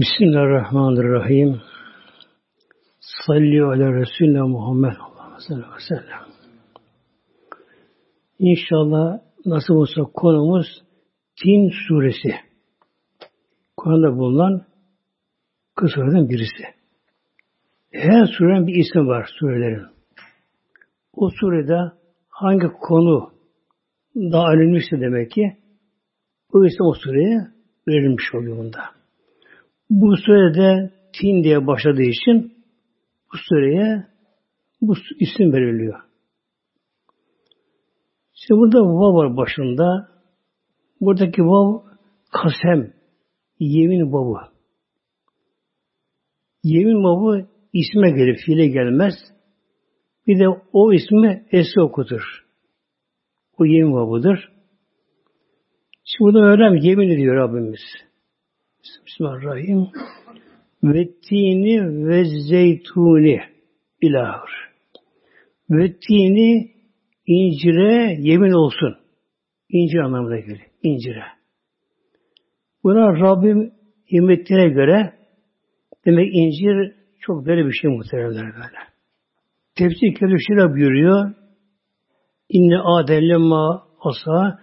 Bismillahirrahmanirrahim. Salli ala Resulullah Muhammed sallallahu aleyhi ve sellem. İnşallah nasıl olsa konumuz Tin Suresi. Kur'an'da bulunan kısalardan birisi. Her surenin bir ismi var surelerin. O surede hangi konu daha önemliyse demek ki o isim o sureye verilmiş oluyor bunda. Bu surede Tin diye başladığı için bu sureye bu isim veriliyor. Şimdi burada vav var başında. Buradaki vav kasem, yemin vavı. Yemin vavı isme gelir, fiile gelmez. Bir de o ismi esri okutur. O yemin vavıdır. Şimdi burada öğren yemin ediyor Rabbimiz. Bismillahirrahmanirrahim. Ve tini ve zeytuni ilahır. Ve tini incire yemin olsun. İncir anlamına geliyor. İncire. Buna Rabbim yemettiğine göre demek incir çok böyle bir şey muhteremler böyle. Tefsir Kerifşir'e buyuruyor. İnne adelle ma asa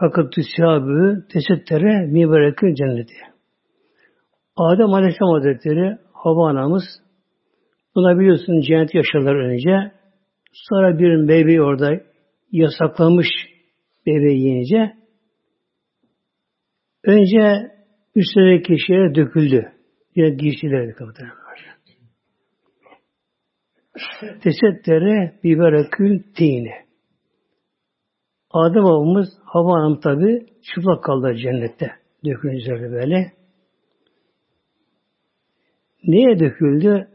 fakat tüsâbü tesettere miberekün cenneti. Adem Aleyhisselam Hazretleri Hava anamız buna biliyorsun cennet yaşarlar önce sonra bir meyveyi orada yasaklamış meyveyi yiyince önce üstündeki şeye döküldü. Yani girişçilerdi kapıdan. Tesettere biberekül teyni. Adem babamız Hava hanım tabi çıplak kaldı cennette. Dökülün üzerine böyle. Neye döküldü?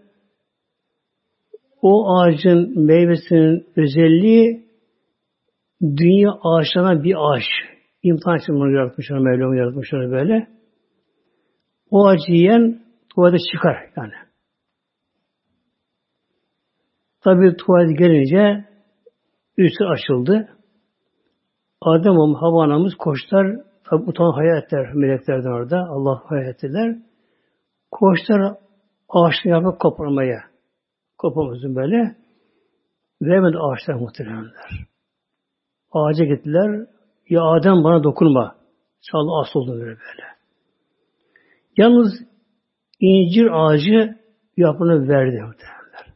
O ağacın meyvesinin özelliği dünya ağaçlarına bir ağaç. İmtihan için bunu yaratmışlar, Mevlam'ı yaratmışlar böyle. O ağacı yiyen tuvalete çıkar yani. Tabi tuvalet gelince üstü açıldı. Adem'im, Havva anamız koştular. Tabi utan hayatlar meleklerden orada. Allah hayatlar. Koştular ağaçtan yapıp koparmaya. Kopamazsın böyle. Vermedi ağaçlar muhtemelenler. Ağaca gittiler. Ya Adem bana dokunma. Çal asıl oldu böyle. Yalnız incir ağacı yapını verdi muhtemelenler.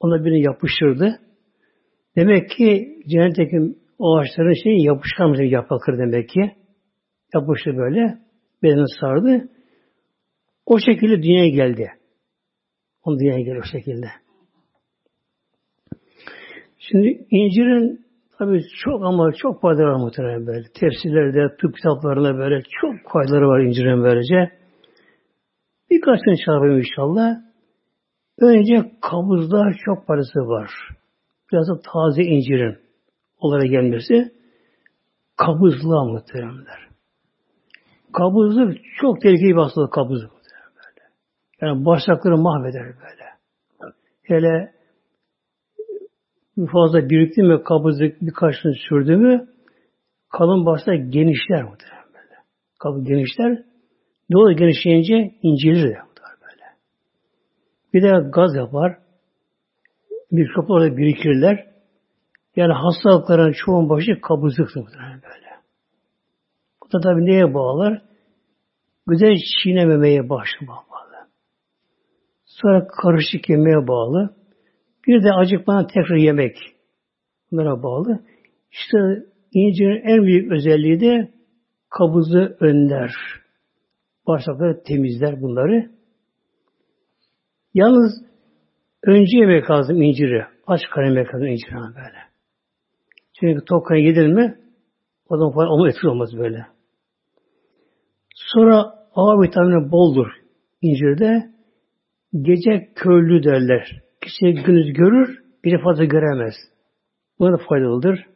Ona birini yapıştırdı. Demek ki cennetteki ağaçların şeyi yapışkan bir yaprakları demek ki. Yapıştı böyle. Bedeni sardı. O şekilde dünyaya geldi. O dünyaya geldi o şekilde. Şimdi incirin tabii çok ama çok faydaları var muhtemelen böyle. Tefsirlerde, tıp kitaplarında böyle çok faydaları var incirin böylece. Birkaç tane çarpayım inşallah. Önce kabızda çok parası var. Biraz da taze incirin olarak gelmesi kabızlığa muhtemelenler. Kabızlık çok tehlikeli bir hastalık kabızlık. Yani bağırsakları mahveder böyle. Hele fazla birikti mi kabızlık birkaç gün sürdü mü kalın bağırsak genişler muhtemelen böyle. Kabız genişler. Ne olur genişleyince incelir de böyle. Bir de gaz yapar. Mikroplar orada birikirler. Yani hastalıkların çoğun başı kabızlıktır muhtemelen böyle. Bu da tabii neye bağlar? Güzel çiğnememeye başlamam. Sonra karışık yemeğe bağlı. Bir de acıkmadan tekrar yemek. Bunlara bağlı. İşte incirin en büyük özelliği de kabızı önler. Bağırsakları temizler bunları. Yalnız önce yemek lazım inciri. Aç karnına yemek lazım inciri böyle. Çünkü tok karnına yedin mi o zaman falan ama etkili olmaz böyle. Sonra A vitamini boldur incirde. Gece körlüğü derler. Kişi gündüz görür, biri fazla göremez. Buna da faydalıdır.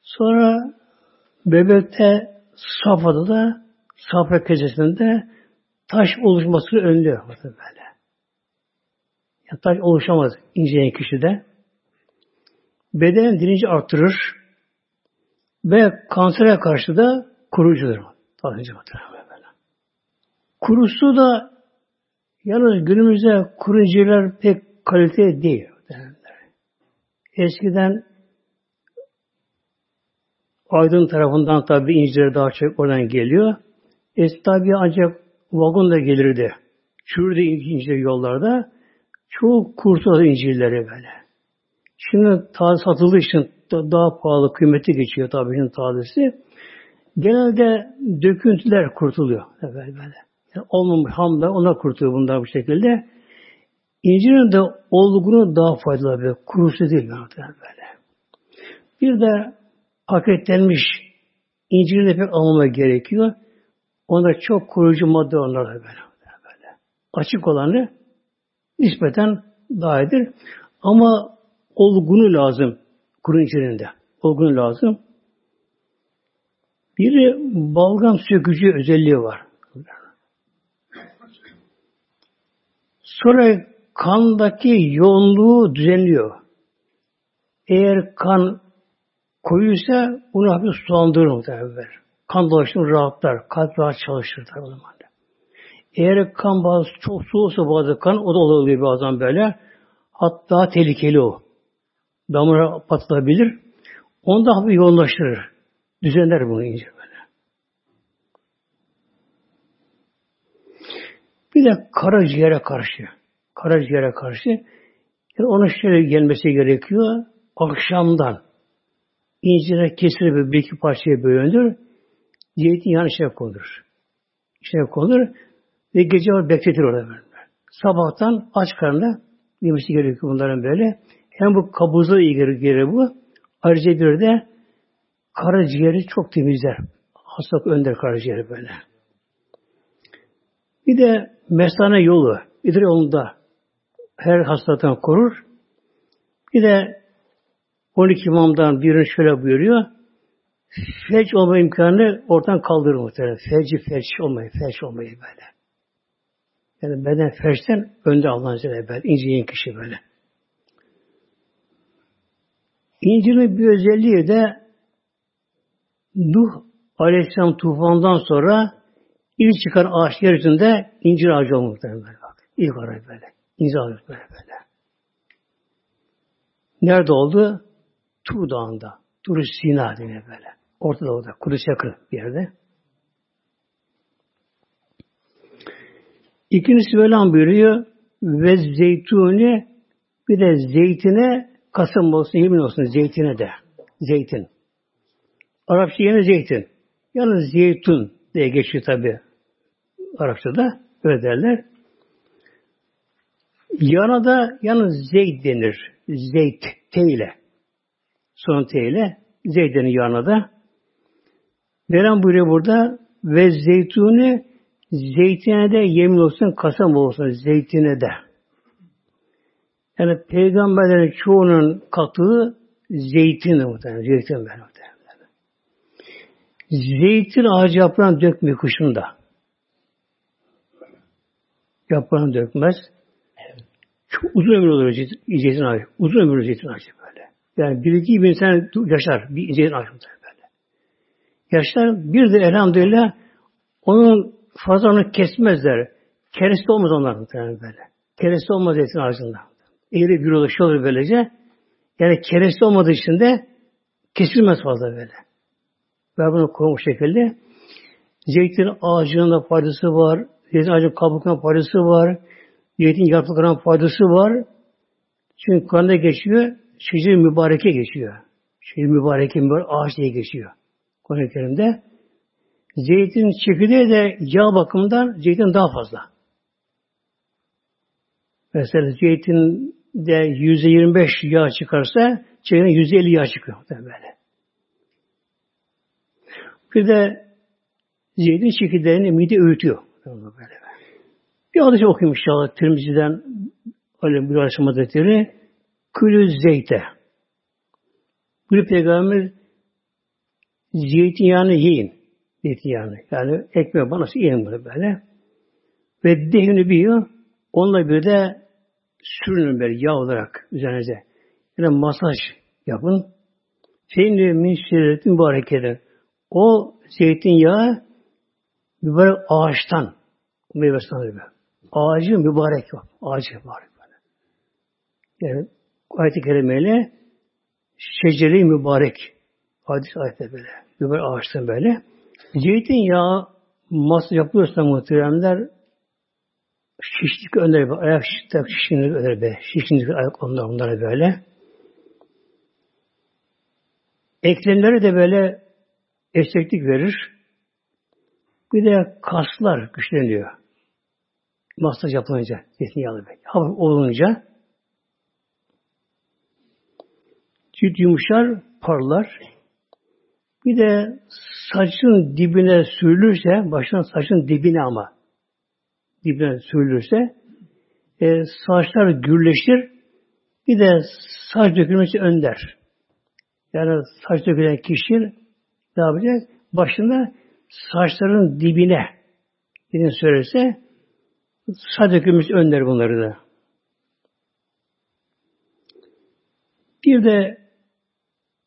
Sonra bebekte safhada da safra kecesinde taş oluşmasını önlüyor. Böyle. Yani taş oluşamaz inceyen kişide. Bedenin direnci arttırır ve kansere karşı da koruyucudur. Tabii ki böyle. Kurusu da yalnız günümüzde kurucular pek kaliteli değil. Eskiden Aydın tarafından tabi incileri daha çok oradan geliyor. Tabi ancak vagon da gelirdi. Çürüdü incileri yollarda. Çoğu kurtuldu incirleri böyle. Şimdi taze satıldığı için daha pahalı, kıymetli geçiyor tabiinin tazesi. Genelde döküntüler kurtuluyor. Böyle. Yani olmamış hamla ona kurtuluyor bunlar bu şekilde. İncirin de olgunu daha faydalı bir kurusu değil böyle. Bir de paketlenmiş inciri de pek almamak gerekiyor. Onda çok koruyucu madde onlar böyle. Açık olanı nispeten daha iyidir. Ama olgunu lazım kuru incirinde. Olgunu lazım. Biri balgam sökücü özelliği var. Sonra kandaki yoğunluğu düzenliyor. Eğer kan koyuysa onu hafif sulandırır muhtemelen. Kan dolaşımı rahatlar, kalp rahat çalışır. Eğer kan bazı çok soğuksa bazı kan, o da oluyor bazen böyle. Hatta tehlikeli o. Damara patlatabilir. Onu da hafif yoğunlaştırır. Düzenler bunu iyice böyle. Bir de karaciğere karşı. Yani onun şöyle gelmesi gerekiyor. Akşamdan incire kesilir bir iki parçaya bölünür. Diyetin yanı şef konur. Ve gece var bekletir orada böyle. Sabahtan aç karnına yemesi gerekiyor bunların böyle. Hem bu kabızlığı iyi gelir bu. Ayrıca bir de karaciğeri çok temizler. Hastalık önder karaciğeri böyle. Bir de mesane yolu. İdrar yolunda her hastalıktan korur. Bir de 12 imamdan birini şöyle buyuruyor. Felç olma imkanını ortadan kaldırır muhtemelen. Felç olmayı böyle. Yani beden felçten önde Allah'ın izniyle böyle. İnciyen kişi böyle. İncirin bir özelliği de Nuh Aleyhisselam tufandan sonra ilk çıkan ağaç yer üzerinde incir ağacı olmuş böyle bak. İlk olarak böyle. İncir ağacı böyle. Nerede oldu? Tur Dağı'nda. Tur-u Sina deniyor böyle. Orta Doğu'da. Kudüs yakın bir yerde. İkincisi böyle buyuruyor. Ve zeytuni, bir de zeytine kasım olsun, yemin olsun zeytine de. Zeytin. Arapça yine zeytin. Yalnız zeytun diye geçiyor tabi. Arapçada öyle derler. Yana da yalnız zeyt denir. Zeyt. T ile. Son T ile. Zeyt denir yana da. Veren buyuruyor burada. Ve zeytunu, zeytine de yemin olsun, kasam olsun. Zeytine de. Yani peygamberlerin çoğunun kattığı zeytin muhtemelen. Zeytin muhtemelen. Zeytin ağacı yaprağını dökmüyor kuşunda. Yaprağını dökmez. Çok uzun ömür olur zeytin ağacı. Uzun ömür zeytin ağacı böyle. Yani 1-2 bin sene yaşar bir zeytin ağacı böyle. Yaşlar bir de elhamdülillah onun fazlanı kesmezler. Kereste olmaz onların böyle. Kereste olmaz zeytin ağacında. Eğri bir yolu şey olur böylece. Yani kereste olmadığı için de kesilmez fazla böyle. Ben bunu korumuş şekilde. Zeytin ağacının da faydası var. Zeytin ağacının kabuklarının faydası var. Zeytin yapraklarının faydası var. Çünkü Kur'an'da geçiyor. Şeceri mübareke geçiyor. Şeceri mübareke ağaç diye geçiyor. Kur'an-ı Kerim'de. Zeytin çekirdeği de yağ bakımından zeytin daha fazla. Mesela zeytinde %25 yağ çıkarsa çekirdeğe %50 yağ çıkıyor. Böyle. Bir de zeytin çekirdeğini mide öğütüyor. Bir hadis okuyayım inşallah. Tirmizi'den Ali bir Aleyhisselam Hazretleri külü zeyte. Gülü Peygamberimiz zeytinyağını yiyin. Zeytinyağını. Yani ekmeği bana yiyin böyle. Ve dehini biliyor. Onunla bir de sürünün böyle yağ olarak üzerinize. Yani masaj yapın. Feyni min şerretin mübarek edin. O zeytinyağı mübarek ağaçtan meyvesini alıyor. Ağacı mübarek yok. Ağacı mübarek böyle. Yani ayet-i kerimeyle şecere-i mübarek hadis ayette böyle. Mübarek ağaçtan böyle. Zeytinyağı yapıyorsa muhteremler şişlik önleri böyle. Ayak şişkinlik önleri böyle. Şişkinlik ayak onlara böyle. Eklemlere de böyle esneklik verir. Bir de kaslar güçleniyor. Masaj yapılınca, zeytinyağlı belki. Hafif olunca cilt yumuşar, parlar. Bir de saçın dibine sürülürse, baştan saçın dibine ama dibine sürülürse saçlar gürleşir. Bir de saç dökülmesi önder. Yani saç dökülen kişi ne yapacak? Başında saçların dibine söylerse saç dökülmesi önder bunları da. Bir de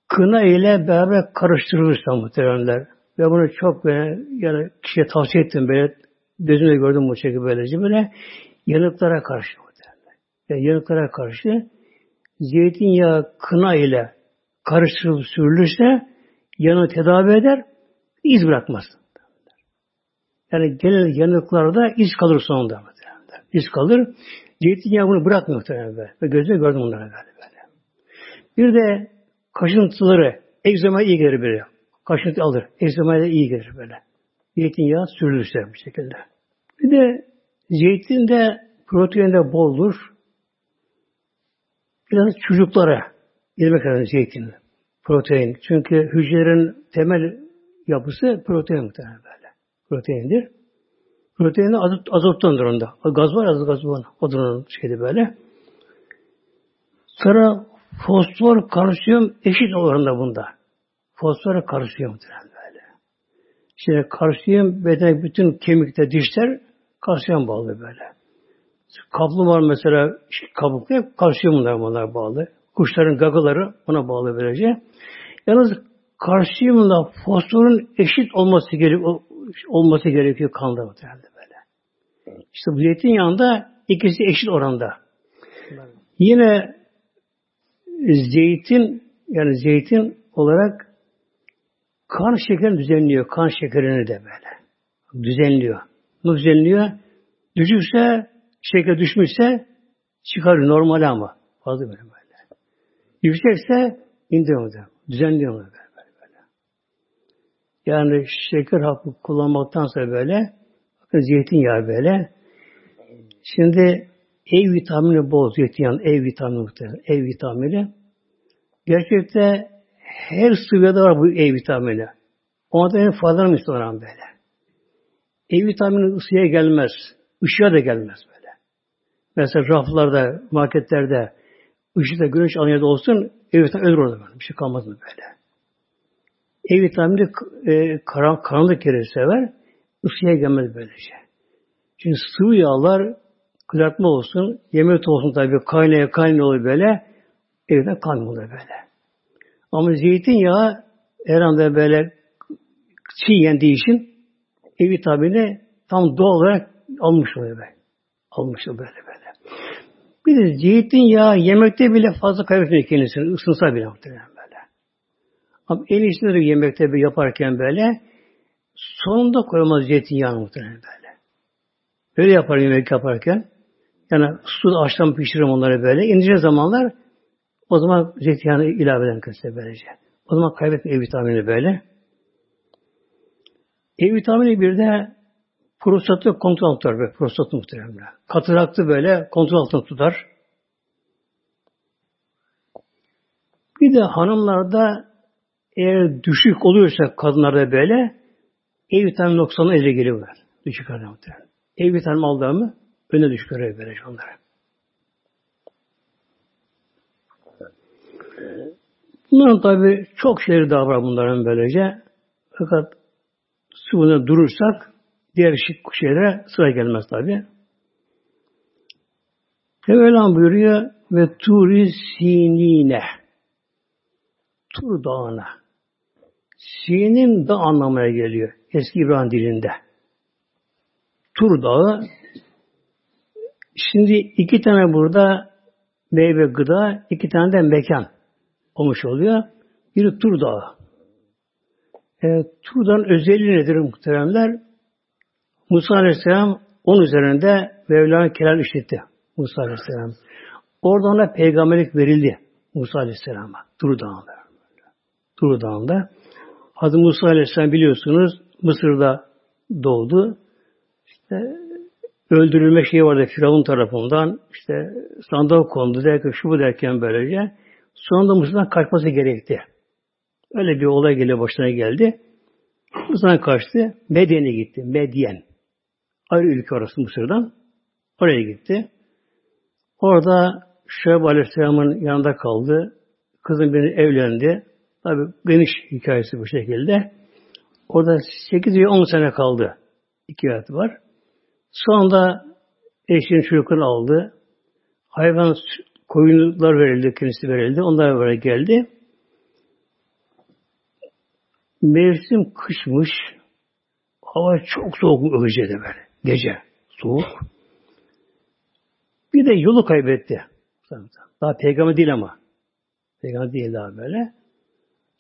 kına ile beraber karıştırılırsa muhteremler. Ve bunu çok böyle yani kişiye tavsiye ettim böyle. Gözümle gördüm bu şekilde böylece böyle. Yanıklara karşı muhteremler. Yani yanıklara karşı zeytinyağı kına ile karıştırılıp sürülürse yanı tedavi eder, iz bırakmaz. Yani genel yanıklarda iz kalır sonunda. İz kalır. Zeytinyağı bunu bırakmıyor muhtemelen. Ve gözle gördüm bunları böyle. Bir de kaşıntıları, egzamaya iyi gelir böyle. Kaşıntı alır. Egzamaya da iyi gelir böyle. Zeytinyağı sürülürse bu şekilde. Bir de zeytin de protein de boldur. Biraz çocuklara yemek lazım zeytin. Protein. Çünkü hücrelerin temel yapısı protein muhtemelen böyle. Proteindir. Protein de azottandır onda. Gaz var, azot gaz var. O da şeydi böyle. Sonra fosfor, kalsiyum eşit oranında bunda. Fosfor, kalsiyum muhtemelen böyle. Şimdi kalsiyum bedene bütün kemikte dişler kalsiyum bağlı böyle. Kaplum var mesela kabukta kalsiyumlar bunlar bağlı. Kuşların gagaları ona bağlı böylece. Yalnız kalsiyumla fosforun eşit olması gerekiyor kanda muhtemelen böyle. İşte bu zeytinyağında ikisi eşit oranda. Evet. Yine zeytin olarak kan şekerini düzenliyor. Kan şekerini de böyle. Düzenliyor. Bunu düzenliyor. Düşükse, şeker düşmüşse çıkarıyor. Normal ama. Fazla böyle böyle. Yüksekse indiriyor. Düzenliyor onu böyle. Yani şeker hapı kullanmaktansa böyle, zeytinyağı böyle. Şimdi E vitamini bol zeytinyağı, E vitamini muhtemelen. E vitamini. Gerçekten her sıvıda var bu E vitamini. Ondan en faydalı insanlar böyle. E vitamini ısıya gelmez, ışığa da gelmez böyle. Mesela raflarda, marketlerde, ışıkta güneş alınca da olsun, E vitamini ölür orada böyle. Bir şey kalmaz mı böyle? E vitamini karanlık yeri sever, ısıya gelmez böylece. Çünkü sıvı yağlar kızartma olsun, yemek olsun tabii kaynaya olur böyle, evden kan olur böyle. Ama zeytinyağı her anda böyle çiğ yendiği için E vitamini tam doğal olarak almış oluyor böyle. Almış oluyor böyle. Bir de zeytinyağı yemekte bile fazla kaybetmiyor kendisini, ısınsa bile muhtemelen. Ama en iyisini de yemekte bir yaparken böyle sonunda koymaz zeytinyağını muhtemelen böyle. Böyle yapar yemek yaparken. Yani su açtan pişiririm onları böyle. İndice zamanlar o zaman zeytinyağını ilave eden kısmı böylece. O zaman kaybetme E vitamini böyle. E vitamini bir de prostatı kontrol altında tutar. Prostatı muhtemelen. Kataraktı böyle kontrol altında tutar. Bir de hanımlarda eğer düşük oluyorsa kadınlarda böyle E vitamini noksanına ele geliyorlar. Düşük adamı. E vitamini aldığı mı öne düşük araya verir onlara. Bunların tabi çok şeyleri daha var bunların böylece. Fakat sıvına durursak diğer şeylere sıra gelmez tabi. Tevelan buyuruyor ve Tur-u Sinine Tur Dağı'na. Sinin dağ anlamına geliyor. Eski İbrani dilinde. Tur Dağı. Şimdi 2 tane burada meyve gıda, 2 tane de mekan olmuş oluyor. Biri Tur Dağı. Tur Dağı'nın özelliği nedir muhteremler? Musa Aleyhisselam 10 üzerinde Mevlana Kelam işletti. Musa Aleyhisselam. Orada ona peygamberlik verildi. Musa Aleyhisselam'a. Tur Dağı'nda. Tur Dağı'nda. Hazreti Musa Aleyhisselam biliyorsunuz Mısır'da doğdu. İşte öldürülme şeyi vardı Firavun tarafından. İşte sandığa kondu derken, şu bu derken böylece. Sonunda Mısır'dan kaçması gerekti. Öyle bir olay geliyor, başına geldi. Mısır'dan kaçtı. Medyen'e gitti. Medyen. Ayrı ülke orası Mısır'dan. Oraya gitti. Orada Şuayb Aleyhisselam'ın yanında kaldı. Kızın biri evlendi. Tabii geniş hikayesi bu şekilde. Orada 8 ve 10 sene kaldı. 2 hayatı var. Sonunda eşinin çocuklarını aldı. Hayvan koyunlar verildi, kendisi verildi. Onlara böyle geldi. Mevsim kışmış. Hava çok soğuk öylece de böyle. Gece soğuk. Bir de yolu kaybetti. Daha peygamber değil ama. Peygamber değil daha böyle.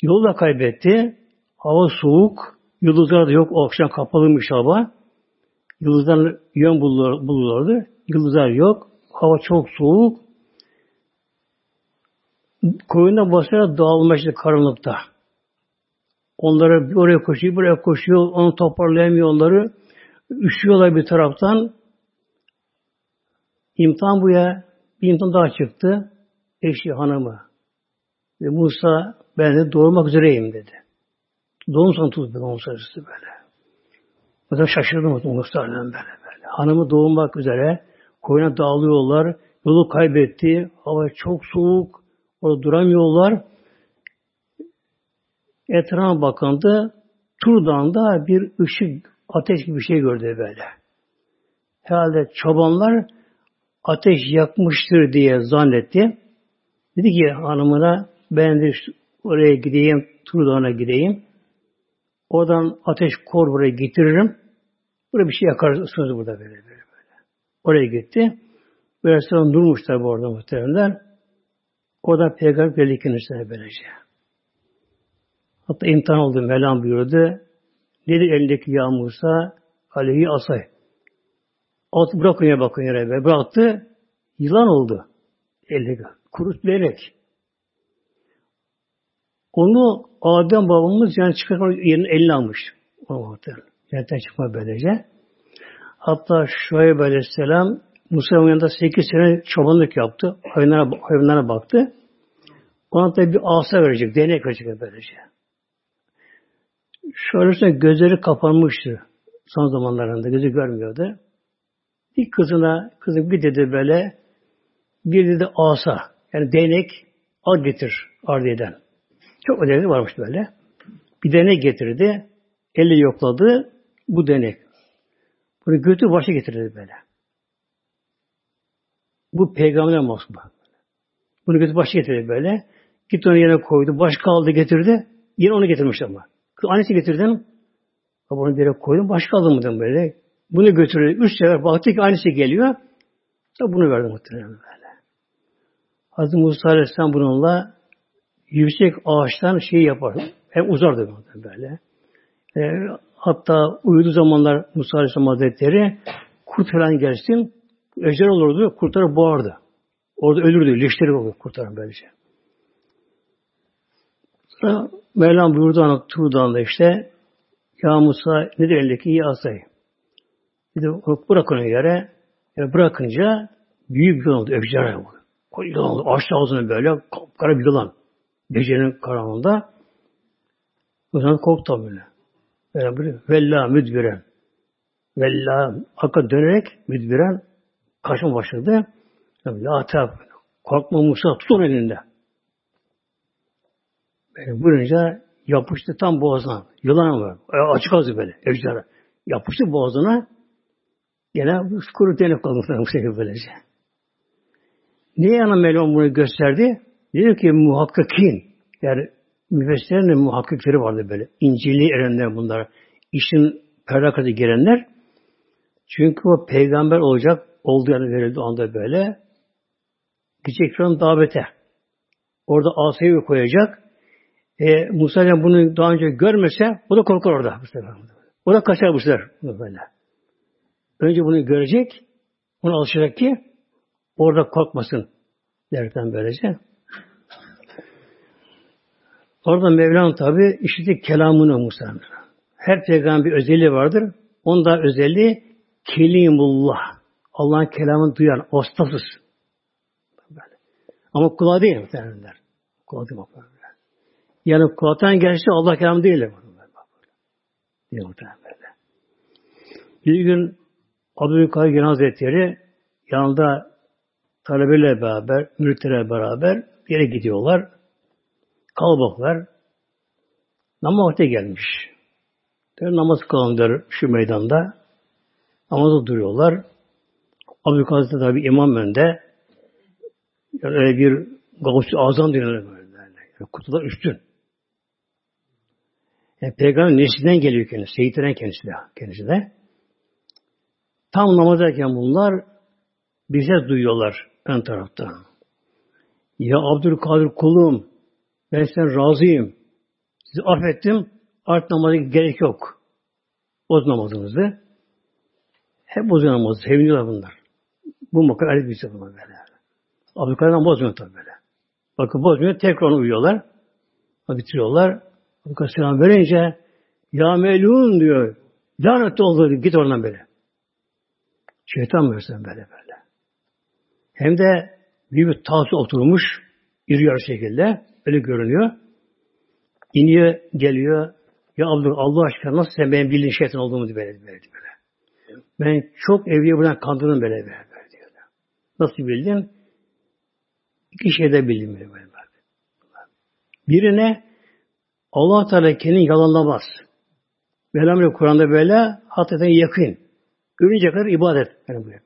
Yolu da kaybetti. Hava soğuk. Yıldızlar da yok. O akşam kapalıymış hava. Yıldızlar yön bulurlardı. Yıldızlar yok. Hava çok soğuk. Koyunlar basıyor, dağılmıştı karanlıkta. Onları oraya koşuyor, buraya koşuyor. Onu toparlayamıyor onları. Üşüyorlar bir taraftan. İmtihan bu ya. Bir imtihan daha çıktı. Eşi, hanımı. Ve Musa, ben de doğurmak üzereyim dedi. Doğum sancısı böyle. Mesela şaşırdım Musa böyle. Hanımı doğurmak üzere. Koyuna dağılıyorlar. Yolu kaybetti. Hava çok soğuk. Orada duramıyorlar. Etrafa bakındı. Tur Dağı'nda bir ışık, ateş gibi bir şey gördü böyle. Herhalde çobanlar ateş yakmıştır diye zannetti. Dedi ki hanımına, ben de oraya gideyim, Tur Dağı'na gideyim. Oradan ateş kor buraya getiririm. Buraya bir şey yakarsınız burada böyle. Oraya gitti. Biraz sonra durmuş tabi orada muhteremler. Oradan peygamber geldi kendisine böylece. Hatta imtihan oldu. Mevlam buyurdu. Nedir elindeki ya Musa? Aleyhi asay. At bırakın ya bakın yere be. Bıraktı. Yılan oldu. Elindeki. Kurut leylek. Onu Adem babamız yani çıkartmak yerine eline almış. O muhtemelen. Yerden çıkma böylece. Hatta Şuayb Aleyhisselam Musa'nın yanında 8 sene çobanlık yaptı. Hayvanlara baktı. Ona da bir asa verecek. Değnek verecek böylece. Şöyle gözleri kapanmıştı. Son zamanlarında gözü görmüyordu. Bir kızına, kızım bir dedi böyle, bir dedi asa, yani değnek al getir Ardiye'den. Çok önemli varmış böyle. Bir değnek getirdi, elle yokladı, bu değnek. Bunu götür başa getirdi böyle. Bu peygamber mahsubu. Bunu götür başa getirdi böyle. Gitti onu yerine koydu, baş kaldı getirdi, yine onu getirmiş ama. Annesi getirdim. Onu bir yere koydum. Başka aldım böyle. Bunu götürdü. 3 sefer baktı ki annesi geliyor. Tabi bunu verdim muhtemelen böyle. Hazreti Musa Aleyhisselam bununla yüksek ağaçtan şey yapar. Hem uzardı böyle. Hatta uyuduğu zamanlar Musa Aleyhisselam Hazretleri kurt falan gelsin. Ejder olurdu. Kurtları boğardı. Orada ölürdü. Leşleri olurdu kurtların böylece. Sonra Mevlam buyurdu ona Tur Dağı'nda işte ya Musa nedir elindeki iyi asayı? Bir de bırak onu yere. Bırakınca büyük bir yılan oldu. Ejderha oldu. Kocaman oldu. Açtı ağzını böyle kapkara bir yılan. Gecenin karanlığında o zaman korktu böyle. Böyle böyle vella müdbiren. Vella hakka dönerek müdbiren kaçma başladı. La tab. Korkma Musa tutun elinde. Yani vurunca yapıştı tam boğazına. Yılan var. Açık ağzı böyle. Ejderha. Yapıştı boğazına. Gene kuru denip kaldı. Böylece. Niye ana Mevlam bunu gösterdi? Diyor ki muhakkikin. Yani müfessirlerin muhakkikleri vardı böyle. İncil'i erenler bunlar. İşin perakası gelenler. Çünkü o peygamber olacak, olduğu yani verildi anda böyle. Gidecek şuan davete. Orada asayı koyacak. Musa Aleyhisselam bunu daha önce görmese, o da korkar orada. O da kaçar bu sefer. Böyle. Önce bunu görecek, ona alışacak ki orada korkmasın derken böylece. Orada Mevlam tabi işitti kelamını Musa'nın. Her peygamberin bir özelliği vardır. Onun da özelliği Kelimullah. Allah'ın kelamını duyan, vasıtasız. Ama kulağı değil muhtemelenler. Kulağı değil muhtemelenler. Yani kulaktan gerçekten Allah kelamı değil. Değil muhtemelenler. Bir gün Abdülkadir Hazretleri yanında talebeyle beraber, müritlerle beraber yere gidiyorlar. Kalabalıklar. Namaz vakti gelmiş. Der, namaz kılalım der şu meydanda. Namazda duruyorlar. Abdülkadir tabi imam önde. Yani öyle bir gavus-i azam diyorlar. Yani kutular üstün. Yani peygamber neslinden geliyor kendisi. Seyitlerden kendisi de. Tam namazdayken bunlar bize duyuyorlar ön taraftan. Ya Abdülkadir kulum, ben sen razıyım. Sizi affettim. Artık namaza gerek yok. Boz namazınızı. Hep bozuyor namazı. Seviniyorlar bunlar. Bu makam alet bir şey bunlar böyle. Abdülkadir'den bozmuyor tabii böyle. Bakın bozmuyor. Tekrar uyuyorlar. Bitiriyorlar. Abdülkadir selam verince ya melun diyor. Lanet oldu. Git oradan böyle. Şeytan versen böyle. Hem de bir tahsil oturmuş. İri yarı şekilde. Öyle görünüyor. İniyor, geliyor. Ya Abdülkadir Allah aşkına nasıl sen benim bildiğin şeytan olduğumu böyle. Ben çok evliye buradan kandırdım böyle diyor. Nasıl bildin? İki şeyde bildim böyle. Birine Allah Teala kendini yalanlamaz. Velhamdülillah Kur'an'da böyle hakikaten yakın. Ölünceye kadar ibadet. Yani böyle.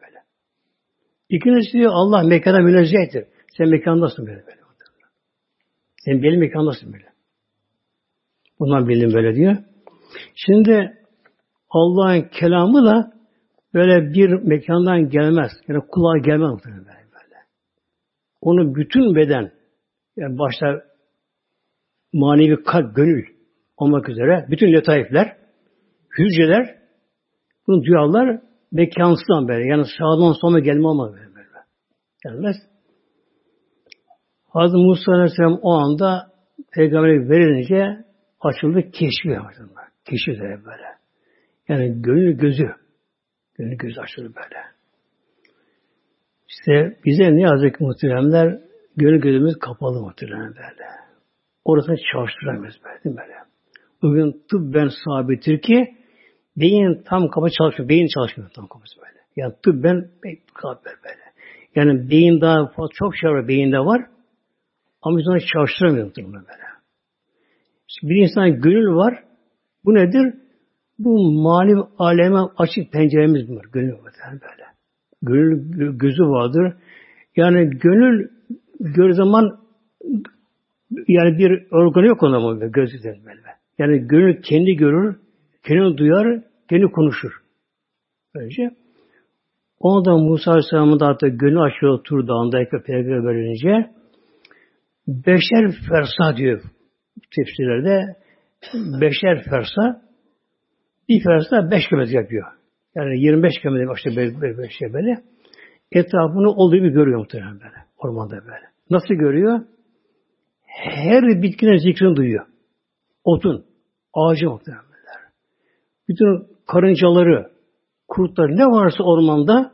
İkincisi diyor Allah mekana münezzehtir. Sen mekandasın böyle. Sen benim mekandasın böyle. Bundan bildim böyle diyor. Şimdi Allah'ın kelamı da böyle bir mekandan gelmez. Yani kulağa gelmez böyle. Onu bütün beden, yani başta manevi kalp, gönül olmak üzere bütün letaifler, hücreler, bunu duyarlar mekansızdan böyle. Yani sağdan sonra gelme olmaz böyle. Gelmez. Hazreti Musa Aleyhisselam o anda peygamberi verilince açıldı keşfi böyle. Yani gönül gözü açıldı böyle. İşte bize ne yazık ki muhteremler gönül gözümüz kapalı muhteremler böyle. Orasını çalıştıramıyoruz böyle. Bugün tıbben sabittir ki beyin tam kafa çalışmıyor. Beyin çalışmıyor tam kafası böyle. Yani tıbben böyle. Yani beyin daha çok şey var. Beyinde var. Ama biz onu çalıştıramıyoruz böyle. Bir insan gönül var. Bu nedir? Bu manevi aleme açık penceremiz var. Gönül var yani böyle. Gönül gözü vardır. Yani gönül gördüğü zaman yani bir organı yok ona gözü denir böyle. Yani gönül kendi görür, kendi duyar, kendi konuşur. Böylece ondan Musa Aleyhisselam'ın da hatta gönül açıyor Tur Dağı'ndaki peygamber böylece beşer fersa diyor. Tefsirlerde beşer fersa bir fersa 5 kilometre yapıyor. Yani 25 kilometre başta böyle. Etrafını olduğu gibi görüyor muhtemelen böyle. Ormanda böyle. Nasıl görüyor? Her bitkinin zikrini duyuyor. Otun, ağacı muhtemelen böyle. Bütün karıncaları, kurtlar ne varsa ormanda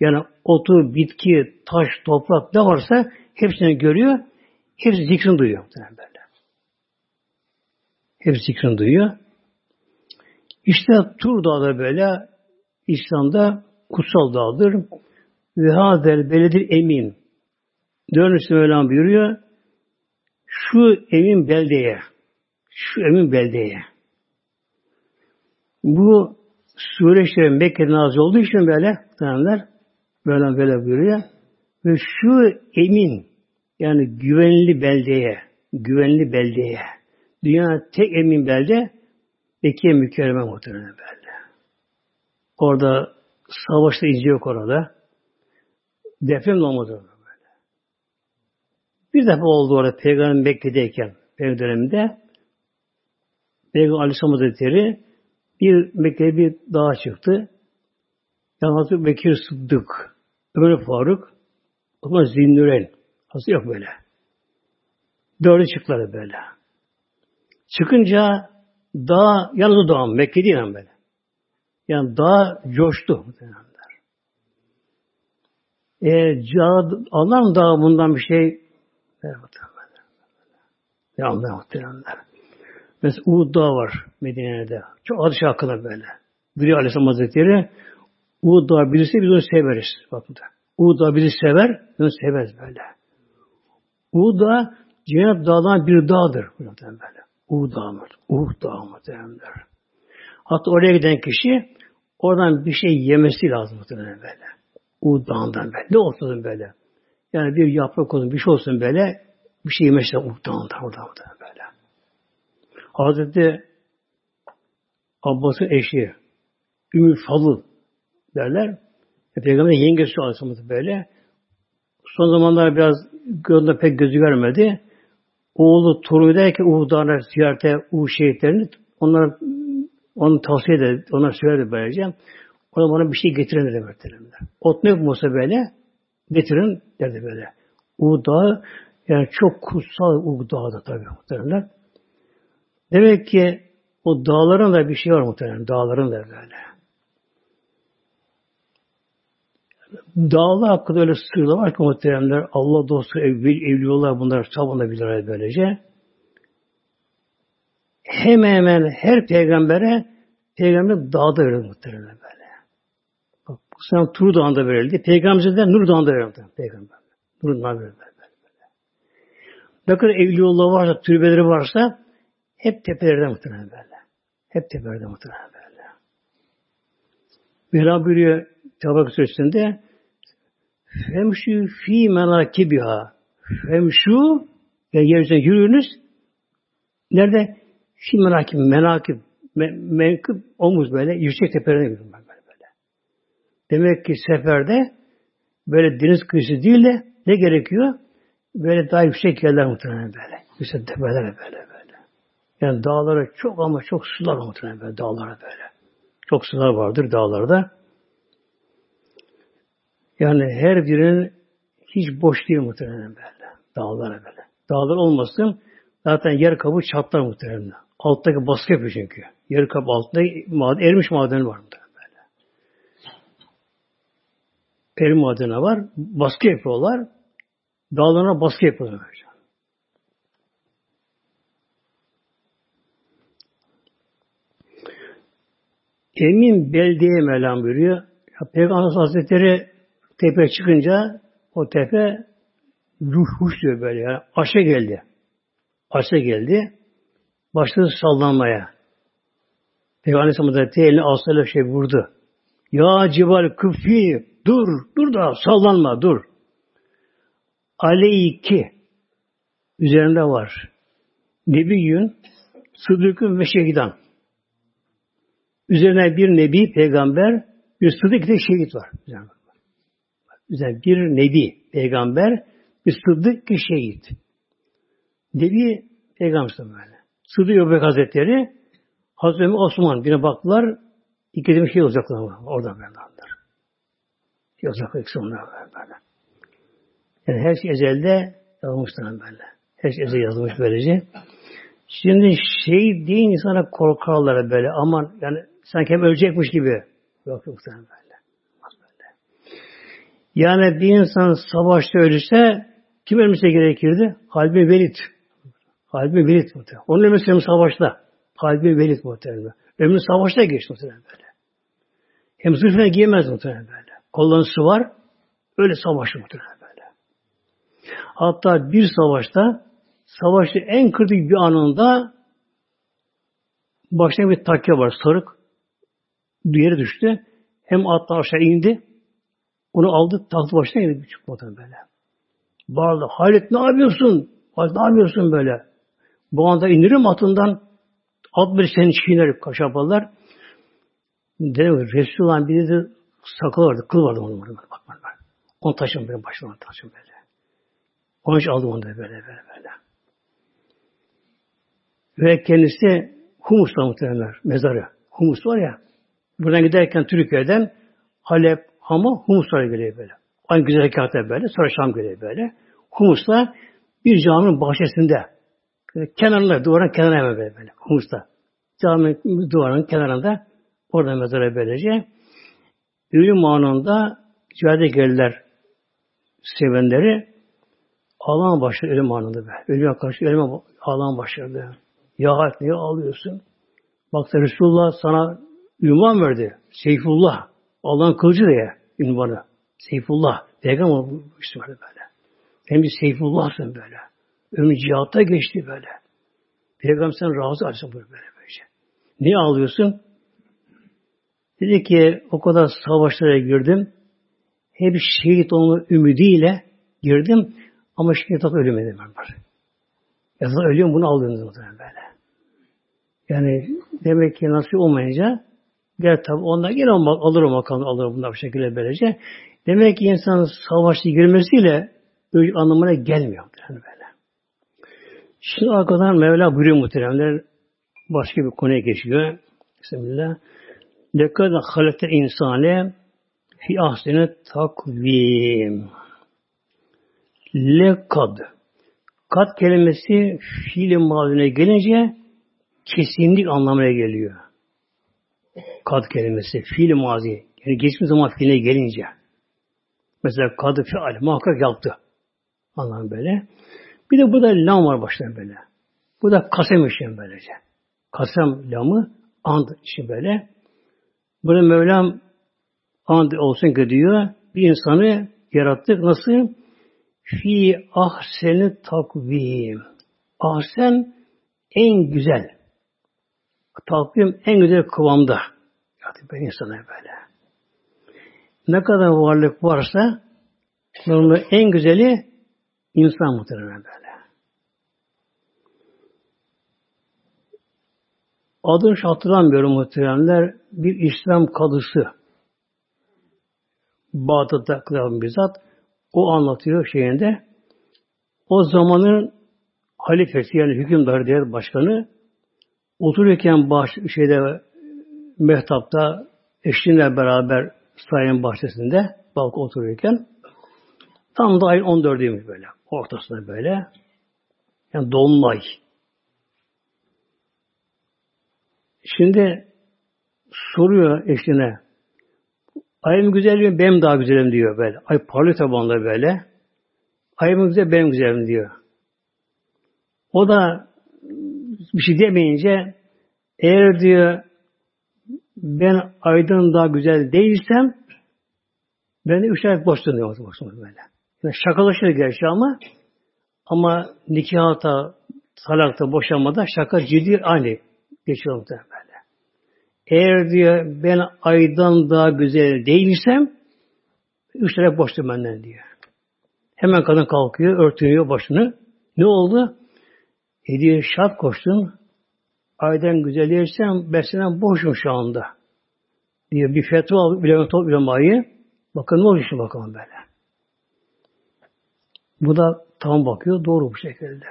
yani otu, bitki, taş, toprak ne varsa hepsini görüyor. Hepsi zikrini duyuyor muhtemelen böyle. Hepsi zikrini duyuyor. İşte Tur Dağı da böyle İslam'da kutsal dağdır. Ve hazel beledil emin. Dönüşü Mevlam buyuruyor. Şu emin beldeye. Bu sure Mekke'de nazil olduğu için böyle tanımlar böyle buyuruyor. Ve şu emin yani güvenli beldeye. Dünyanın tek emin belde Bekir mükerreme muhtemelen böyle. Orada Savaşta izliyor orada. Deprem de olmadı böyle. Bir defa oldu orada Peygamber Mekke'deyken, Peygamber döneminde Peygamber Aleyhisselam Hazretleri bir Mekke'ye bir dağa çıktı. Yani Hazreti Bekir Sıddık, Ömer Faruk, Osman Zinnurel. Hazreti yok böyle. Dördü çıktılar böyle. Çıkınca dağ, yalnız dağ, Mekke değil yani böyle. Yani dağ coştu. Allah mı daha bundan bir şey? Ne anlayamadırlar. Mesela Uhud Dağı var Medine'de. Çok adı hakkında böyle. Biri Aleyhisselam Hazretleri Uhud Dağı bilirse biz onu severiz. Bakın da. Uhud Dağı bizi sever, onu severiz böyle. Uhud Dağı Cenab-ı Dağ'dan bir dağdır. Böyle. Uhud Dağı mı? Uhud Dağı mı? Hatta oraya giden kişi oradan bir şey yemesi lazım. Böyle. Uhud Dağı'ndan böyle. Ne olsun böyle? Yani bir yaprak olsun, bir şey olsun böyle. Bir şey yemesi lazım. Uhud Dağı'ndan böyle. Hazreti Abbas'ın eşi Ümmü Fadl derler. Peygamber'in yengesi Aleyhisselam böyle. Son zamanlar biraz gözünde pek gözü görmedi. Oğlu Tur'u derken Uhud Dağı'na ziyarete Uhud şehitlerini onu tavsiye ederdi. Ona söylerdi böylece. Ona bana bir şey getirin derdi. Ot ne yapmıyorsa böyle getirin derdi böyle. Uhud Dağı yani çok kutsal Uhud Dağı da tabii muhtemelen. Demek ki o dağların da bir şey var muhtemelen. Dağların da böyle. Dağlar hakkında öyle sırlar var ki muhteremler, Allah dostu, evliyalar bunlar savunabilir böylece. Hemen hemen her peygamber dağda verildi muhteremler böyle. Bak, bu sene Tur Dağı'nda verildi. Peygamberden Nur Dağı'nda verildi. Peygamber. Nur Dağı'nda verildi. Ne kadar evliyalar varsa, türbeleri varsa hep tepelerde muhteremler böyle. Hep tepelerde muhteremler böyle. Mevla buyuruyor Tabak Suresi'nde Femşu fî menâkibiha Femşu yani yeryüzüne yürüyünüz nerede? Fî menâkib menkıb omuz böyle yüksek tepelerde yürüyün böyle. Demek ki seferde böyle deniz kıyısı değil de ne gerekiyor? Böyle daha yüksek yerler muhtemelen böyle. Yüksek tepeler böyle. Yani dağlara çok ama çok sular muhtemelen böyle dağlara böyle. Çok sular vardır dağlarda. Yani her birinin hiç boş değil muhtemelen böyle. Dağlara böyle. Dağlar olmasın zaten yer kabuğu çatlar muhtemelen. Alttaki baskı yapıyor çünkü. Yer kabuğu altında erimiş madeni var muhtemelen böyle. Peri madeni var. Baskı yapıyorlar. Dağlara baskı yapıyorlar böyle. Emin beldeye melam buyuruyor. Peygamber Hazretleri tepeye çıkınca o tepe ruş diyor böyle yani. Aşa geldi. Başladı sallanmaya. Peygamber Aleyhisselam Hazretleri elini asayla vurdu. Ya cibal kıffi dur da sallanma dur. Aleyki üzerinde var. Nebiyyün sıddıkın ve şehidan. Üzerine bir nebi, peygamber, bir sıddık ve şehit var. Üzerine bir nebi, peygamber, bir sıddık ve şehit. Nebi, peygamber böyle. Sıddık Bey Hazretleri, Hazreti Osman birine baktılar, iki demiş şey olacaklar oradan verdiler. Şey olacaklar ikisi onlara verdiler. Yani her şey ezelde yazılmışlar böyle. Her şey ezelde yazılmış böylece. Şimdi şehit deyince insana korkarlar böyle. Aman yani sanki hem ölecekmiş gibi. Yok sen böyle. Yani bir insan savaşta ölürse kim ölmesi gerekirdi? Halid bin Velid muhtemelen. Onun ömrü hem savaşta. Halid bin Velid muhtemelen. Ömrü savaşta geçti muhtemelen böyle. Hem zırhını giyemez muhtemelen böyle. Kollarını sıvar. Öyle savaştı muhtemelen böyle. Hatta bir savaşta en kritik bir anında başına bir takya var. Sarık yere düştü. Hem attan aşağı indi. Onu aldı. Taktı başına indi. Çıkmadan böyle. Bağırdı. Halit ne yapıyorsun? Halit ne yapıyorsun böyle? Bu anda indiririm atından. At böyle seni çiğner. Kaşaparlar. Resulullah bir dedi Sakal vardı, kıl vardı onun burada. Bakmadım ben. Onu taşım böyle başıma taşım böyle. Onun için aldım onu da böyle. Ve kendisi Humus'ta muhtemelenler, mezarı. Humus var ya, buradan giderken Türkiye'den Halep, Hama, Humus'a geliyor böyle. Aynı güzel hikâta böyle, sonra Şam geliyor böyle. Humus'ta bir caminin bahçesinde, kenarında, duvarın kenarına hemen böyle. Humus'ta. Caminin duvarının kenarında, orada mezarı böylece. Ölü manında cihade gelirler sevenleri, ağlama başladı ölüm anında be. Ölüme karşı ölüme ağlama başladı. Ya Halep niye ağlıyorsun? Bak da Resulullah sana ünvan verdi. Seyfullah. Allah'ın kılıcı diye ünvanı. Seyfullah. Peygamber bu işte böyle. Hem de Seyfullah'sın böyle. Ömrü cihatta geçti böyle. Peygamber sen razı açsın böyle böylece. Niye ağlıyorsun? Dedi ki o kadar savaşlara girdim. Hep şehit olma ümidiyle girdim. Ama şimdi yatak ölüm edemem var. Yatak ölüyorum bunu aldığınız muhtemelen böyle. Yani demek ki nasip olmayınca gel tabi ondan gel alır o makamı alır bunlar bu şekilde böylece. Demek ki insanın savaşa girmesiyle ölüm anlamına gelmiyor muhtemelen böyle. Şimdi arkadan Mevla buyuruyor muhtemelen başka bir konuya geçiyor. Bismillah. Lekad halaktel insane fi ahseni takvim. Lekad. Kad kelimesi fiil-i mazine gelince kesinlik anlamına geliyor. Kad kelimesi fiil-i mazi. Yani geçmiş zaman fiiline gelince. Mesela kad fiil muhakkak yaptı. Anlamı böyle. Bir de burada lam var baştan böyle. Bu da kasem işlemi böylece. Kasem lamı and işi böyle. Burada Mevlam and olsun ki diyor bir insanı yarattık. Nasıl? Fi ahseni takvim. Ahsen en güzel. Takvim en güzel kıvamda. Yani ben insana böyle. Ne kadar varlık varsa bunun en güzeli insan muhtemelen böyle. Adını hatırlamıyorum muhtemelenler. Bir İslam kadısı. Bağdat'ta kılavun bizzat. O anlatıyor şeyinde. O zamanın halifesi yani hükümdarı diğer başkanı otururken mehtapta eşliğinle beraber sarayın bahçesinde balkon otururken tam da ayın 14'üymüş böyle. Ortasında böyle. Yani dolunay. Şimdi soruyor eşliğine ayım güzel mi? Benim daha güzelim diyor böyle. Ay parlıyor tabanları böyle. Ayım güzel, benim güzelim diyor. O da bir şey demeyince eğer diyor ben aydan daha güzel değilsem ben de 3 ay boştum diyor. Böyle. Yani şakalaşır gerçi ama nikahta, talakta, boşanmada şaka ciddi aynı geçiyor muhtemelen böyle. Eğer diyor ben aydan daha güzel değilsem 3 tane boştum benden diyor. Hemen kadın kalkıyor, örtüyor başını. Ne oldu? Diyor şart koştun. Aydan güzel değilsem ben senden boşum şu anda. Diyor bir fetva aldı ulemayı. Bakın ne oldu şimdi bakalım böyle. Bu da tam bakıyor doğru bu şekilde.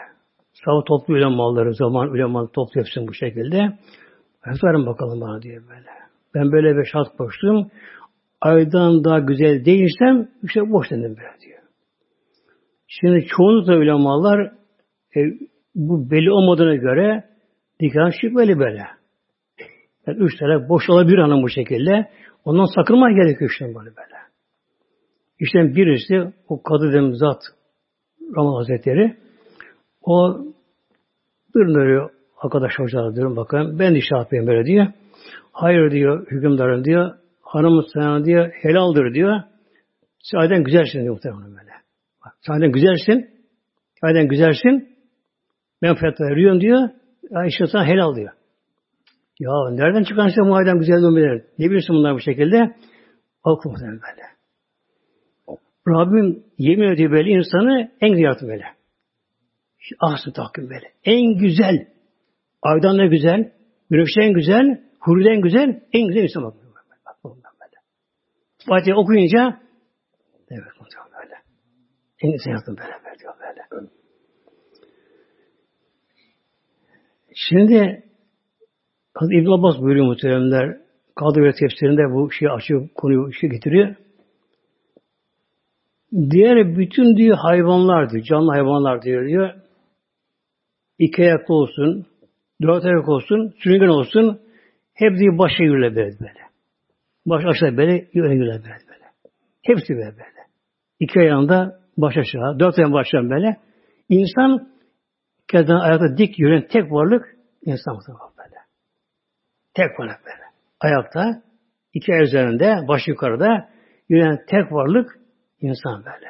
Sağ toplu ulemaları zaman ulemaları toplu hepsini bu şekilde. Hazırım bakalım bana diyor böyle. Ben böyle bir şart koştum. Aydan daha güzel değilsem işte boş dedim böyle diyor. Şimdi çoğunlukla ulemalar bu belli olmadığına göre nikah şüpheli böyle. Yani 3 tane boş olabilir hanım bu şekilde. Ondan sakınma gerekiyor işte böyle. İşte birisi o kadı zat Ramazan Hazretleri o durmuyor. Arkadaş hocalar diyorum bakın ben de şahapayım böyle diyor. Hayır diyor hükümdarım diyor. Hanımın sana diyor helaldir diyor. Sen aydan güzelsin diyor muhtemelen böyle. Sen aydan güzelsin. Aydan güzelsin. Ben fetva veriyorum diyor. Ya işte sana helal diyor. Ya nereden çıkan işte bu aydan güzel olabilir? Ne bilirsin bunlar bu şekilde? Halk muhtemelen böyle. Rabbim yemin ediyor böyle insanı en güzel yarattı böyle. Ahsın takvim böyle. En güzel aydan da güzel, münevşeden güzel, huriden güzel, en güzel insan bakmıyor. Bak, Fatiha okuyunca evet hocam böyle. Kendisi yazdım böyle diyor böyle. Şimdi Hazreti İbn Abbas buyuruyor muhteremler. Kadı ve tefsirinde bu şeyi açıp konuyu getiriyor. Diğer bütün diyor hayvanlar diyor, canlı hayvanlar diyor. İki ayaklı olsun, dört ayaklı olsun, sürüngen olsun. Hep diyor başa yürüle böyle. Baş aşağı böyle, yöne yürüle böyle. Hepsi böyle. İki ayağında baş aşağı, dört ayağında baştan böyle. İnsan kendine ayakta dik yürüyen tek varlık insan böyle. Tek varlık böyle. Ayakta, iki ayağı üzerinde, baş yukarıda yürüyen tek varlık insan böyle.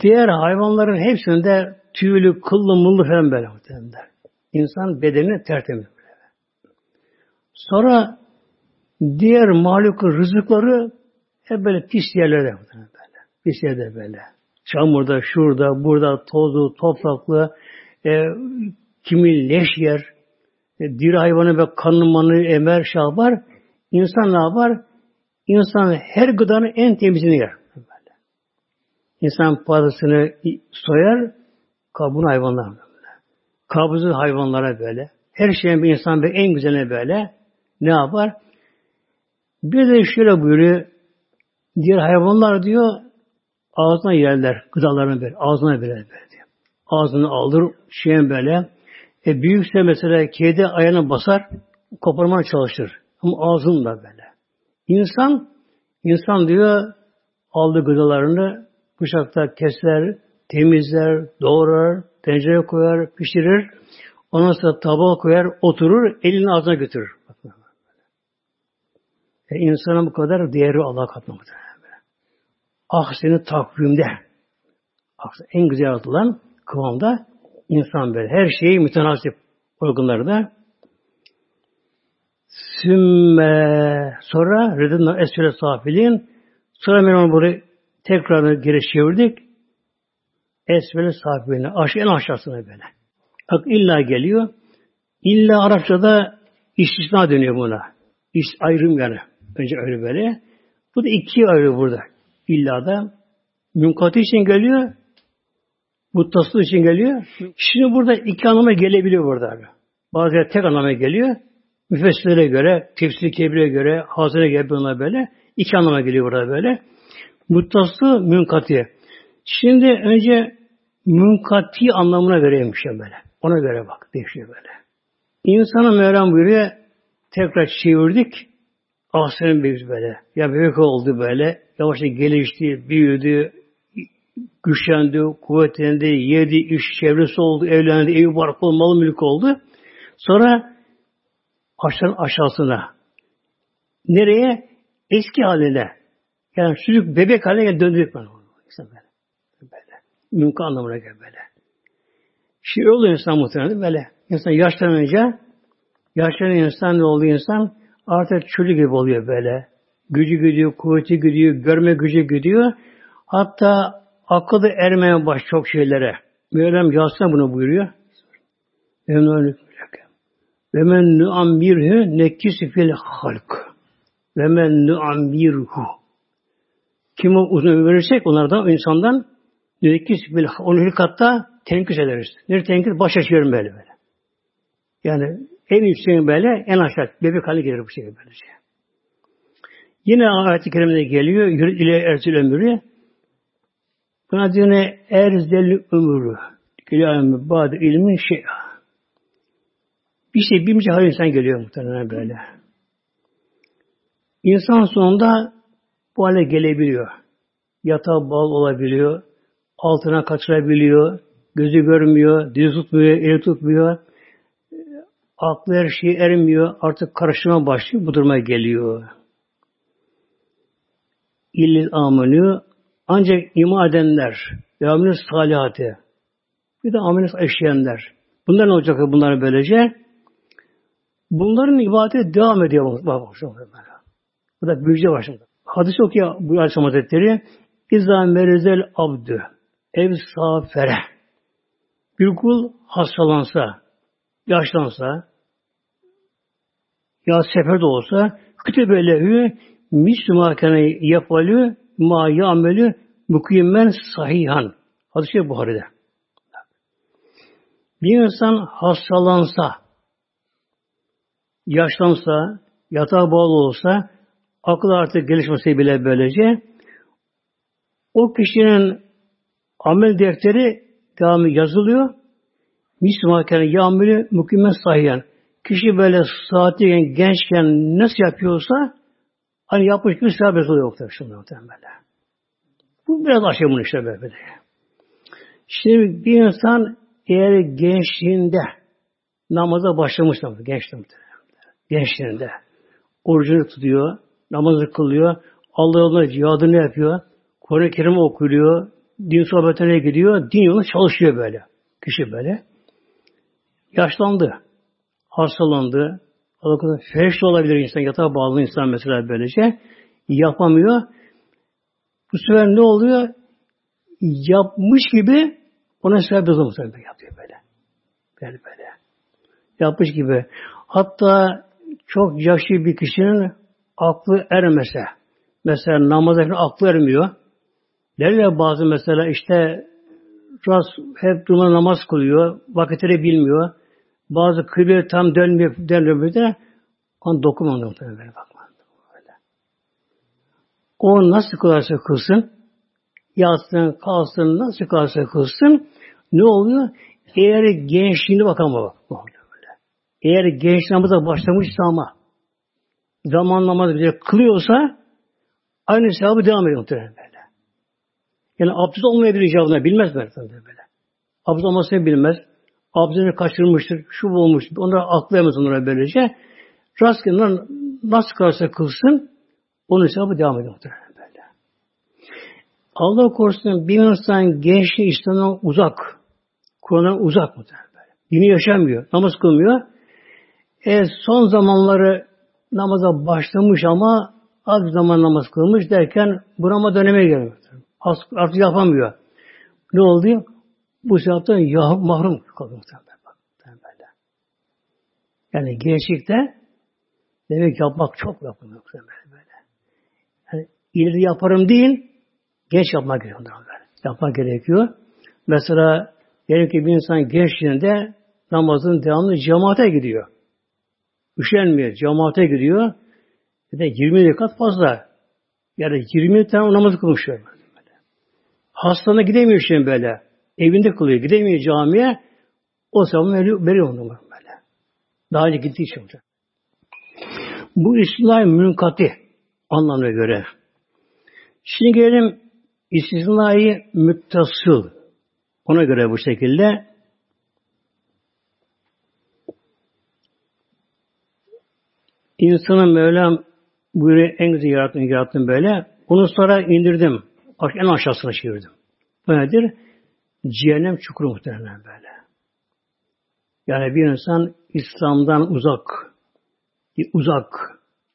Diğer hayvanların hepsinde tüylü, kıllı, mıllı falan böyle. İnsan bedenini tertemiz böyle. Sonra diğer mahluk rızıkları hep böyle pis yerlerde böyle. Pis yerde böyle. Çamurda, şurada, burada, tozu, topraklı, kimi leş yer, diri hayvanı ve kanını emer, şahbar. İnsan ne yapar? İnsan her gıdanın en temizini yer. Böyle. İnsan pazısını soyar, kabuğunu hayvanlara böyle. Kabızı hayvanlara böyle. Her şeyin bir insan bir en güzeline böyle. Ne yapar? Bir de şöyle buyuruyor. Diğer hayvanlar diyor, ağzına yerler, gıdalarını böyle, ağzına böyle diyor. Ağzını alır, şeyin böyle. Büyükse mesela kedi ayağına basar, koparmaya çalışır. Ama ağzında böyle. İnsan diyor, aldığı gıdalarını bıçakta keser, temizler, doğrar, tencereye koyar, pişirir. Ondan sonra tabağa koyar, oturur, elini ağzına götürür. İnsana bu kadar değeri Allah'a katmamıştır. Ahseni takvimde, en güzel yaratılan kıvamda insan böyle. Her şeyi mütenasip organlarda. Sümme sonra redden esfele safilin sonra ben onu buraya tekrar geri çevirdik. Esfele safiline en aşağısına böyle. Bak illa geliyor. İlla Arapçada istisna dönüyor buna. Ayrım yani. Önce öyle böyle. Bu da iki ayrı burada. İlla da münkatı için geliyor. Muttasıl için geliyor. Şimdi burada iki anlama gelebiliyor burada. Bazen tek anlama geliyor. Müfessirlere göre, tefsir kebire göre, hazine gebirine böyle. İki anlama geliyor burada böyle. Muttasıl, münkati. Şimdi önce münkati anlamına vereyim işte böyle. Ona göre bak. Değişiyor böyle. İnsanı Mevlam buyuruyor. Tekrar çevirdik. Ahsen büyüdü böyle. Ya büyük oldu böyle. Yavaşça gelişti, büyüdü, güçlendi, kuvvetlendi, yedi, iş, çevresi oldu, evlendi, evi barkı oldu, malı mülk oldu. Sonra aşağının aşağısına. Nereye? Eski haline. Yani çocuk bebek haline döndürdük bana. İşte böyle. Mümkün anlamına göre böyle. Şimdi öyle oluyor insan muhtemelen böyle. İnsan yaşlanınca ne oluyor insan? Artık çölü gibi oluyor böyle. Gücü gidiyor, kuvveti gidiyor, görme gücü gidiyor. Hatta aklı ermeye baş çok şeylere. Mevlam yazsana bunu buyuruyor. Ve men nu'ammirhu nekisi fil halk. Ve men nu'ammirhu. Kim o uzun ömür verirsek onlardan, o insandan nekisi fil halk. Onu hilkatta tenkis ederiz. Nerede tenkis? Başa çevirin böyle böyle. Yani en yükseğin böyle, en aşağı. Bebek hali gelir bu şekilde böylece. Yine ayet-i kerimede geliyor. Yürüt ile erzül ömrü. Buna diyor ne? Erzelü ömrü. İlâhümü bâd-ı ilmin şey. Bir şey bilmeyecek hal insan geliyor muhtemelen böyle. İnsan sonunda bu hale gelebiliyor. Yatağa bağlı olabiliyor. Altına kaçırabiliyor. Gözü görmüyor. Dizi tutmuyor. Eli tutmuyor. Aklı her şeye ermiyor. Artık karışıma başlıyor. Bu duruma geliyor. İllil amenu ancak iman edenler ve amel-i salihati bir de amel-i eşleyenler. Bunlar ne olacak? Bunlar böylece bunların ibadeti devam ediyor. Bu da büyüce başladı. Hadis okuyor bu Aleyhisselam Hazretleri İzâ merizel abdü evsâfere bir kul hastalansa yaşlansa ya seferde olsa kütübelehü Müslüman kâne yapalü ma ya'melü mukimmen sahihan. Hadis-i Buhari'de. Bir insan hastalansa, yaşlansa, yatağa bağlı olsa, aklı artık gelişmesi bile böylece, o kişinin amel defteri devamlı yazılıyor. Müslüman kâne ya'melü mukimmen sahihan. Kişi böyle saatliken, gençken nasıl yapıyorsa, hani yapmış gibi sahabesi oluyor muhtemelen böyle. Bu biraz aşağı bunun işte böyle. Şimdi bir insan eğer gençliğinde namaza başlamışsa, gençliğinde orucunu tutuyor, namazı kılıyor, Allah yolunda cihadını yapıyor, Kur'an-ı Kerim okuyor, din sohbetine gidiyor, din yolunda çalışıyor böyle. Kişi böyle. Yaşlandı. Hastalandı. Fereş de olabilir insan. Yatağa bağlı insan mesela böylece. Yapamıyor. Bu sefer ne oluyor? Yapmış gibi ona sebep olur. Yapıyor böyle. Böyle. Yapmış gibi. Hatta çok yaşlı bir kişinin aklı ermese. Mesela namaza aklı ermiyor. Derler bazı mesela işte hep durmadan namaz kılıyor. Vakitleri bilmiyor. Bazı kıble tam dönmüyor, böyle ona dokunmuyor böyle bakma. O nasıl kılarsa kılsın, yatsın, kalsın, nasıl kılarsa kılsın, ne oluyor? Eğer gençliğine bakama bak. Eğer genç namaza başlamışsa ama zaman namazı bile kılıyorsa aynı sevabı devam ediyor böyle. Yani abdest olmayabilir icabına bilmez böyle böyle. Abdest olmasını bilmez. Abdestini kaçırmıştır, şu olmuş, onlara aklayamaz onlara böylece. Rastgele nasıl kılsa kılsın, onun hesabı devam ediyor böyle. Allah korusun bir insan gençliği İslam'dan uzak, Kur'an'dan uzak mıdır böyle? Dini yaşamıyor, namaz kılmıyor. Son zamanları namaza başlamış ama az bir zaman namaz kılmış derken burama döneme geliyor. Artık yapamıyor. Ne oldu? Bu sebepten mahrum kalıyor. Yani gençlikte demek yapmak çok yapılıyor. Yani ileri yaparım değil, genç yapmak gerekiyor. Yapmak gerekiyor. Mesela diyelim ki bir insan gençliğinde namazın devamlı cemaate gidiyor. Üşenmiyor, cemaate gidiyor. Bir de 20 rekat fazla. Yani 20 tane namaz kılmış. Hastaneye gidemiyor şimdi böyle. Evinde kılıyor, gidemiyor camiye, o zaman veriyor onu böyle. Daha önce gittiği için olacak. Bu istisnai münkati anlamına göre. Şimdi gelelim istisnai müttasıl. Ona göre bu şekilde insanın Mevlam buyuruyor en güzel yarattım böyle. Onu sonra indirdim. En aşağısına çevirdim. Bu nedir? Cehennem çukuru muhtemelen böyle. Yani bir insan İslam'dan uzak,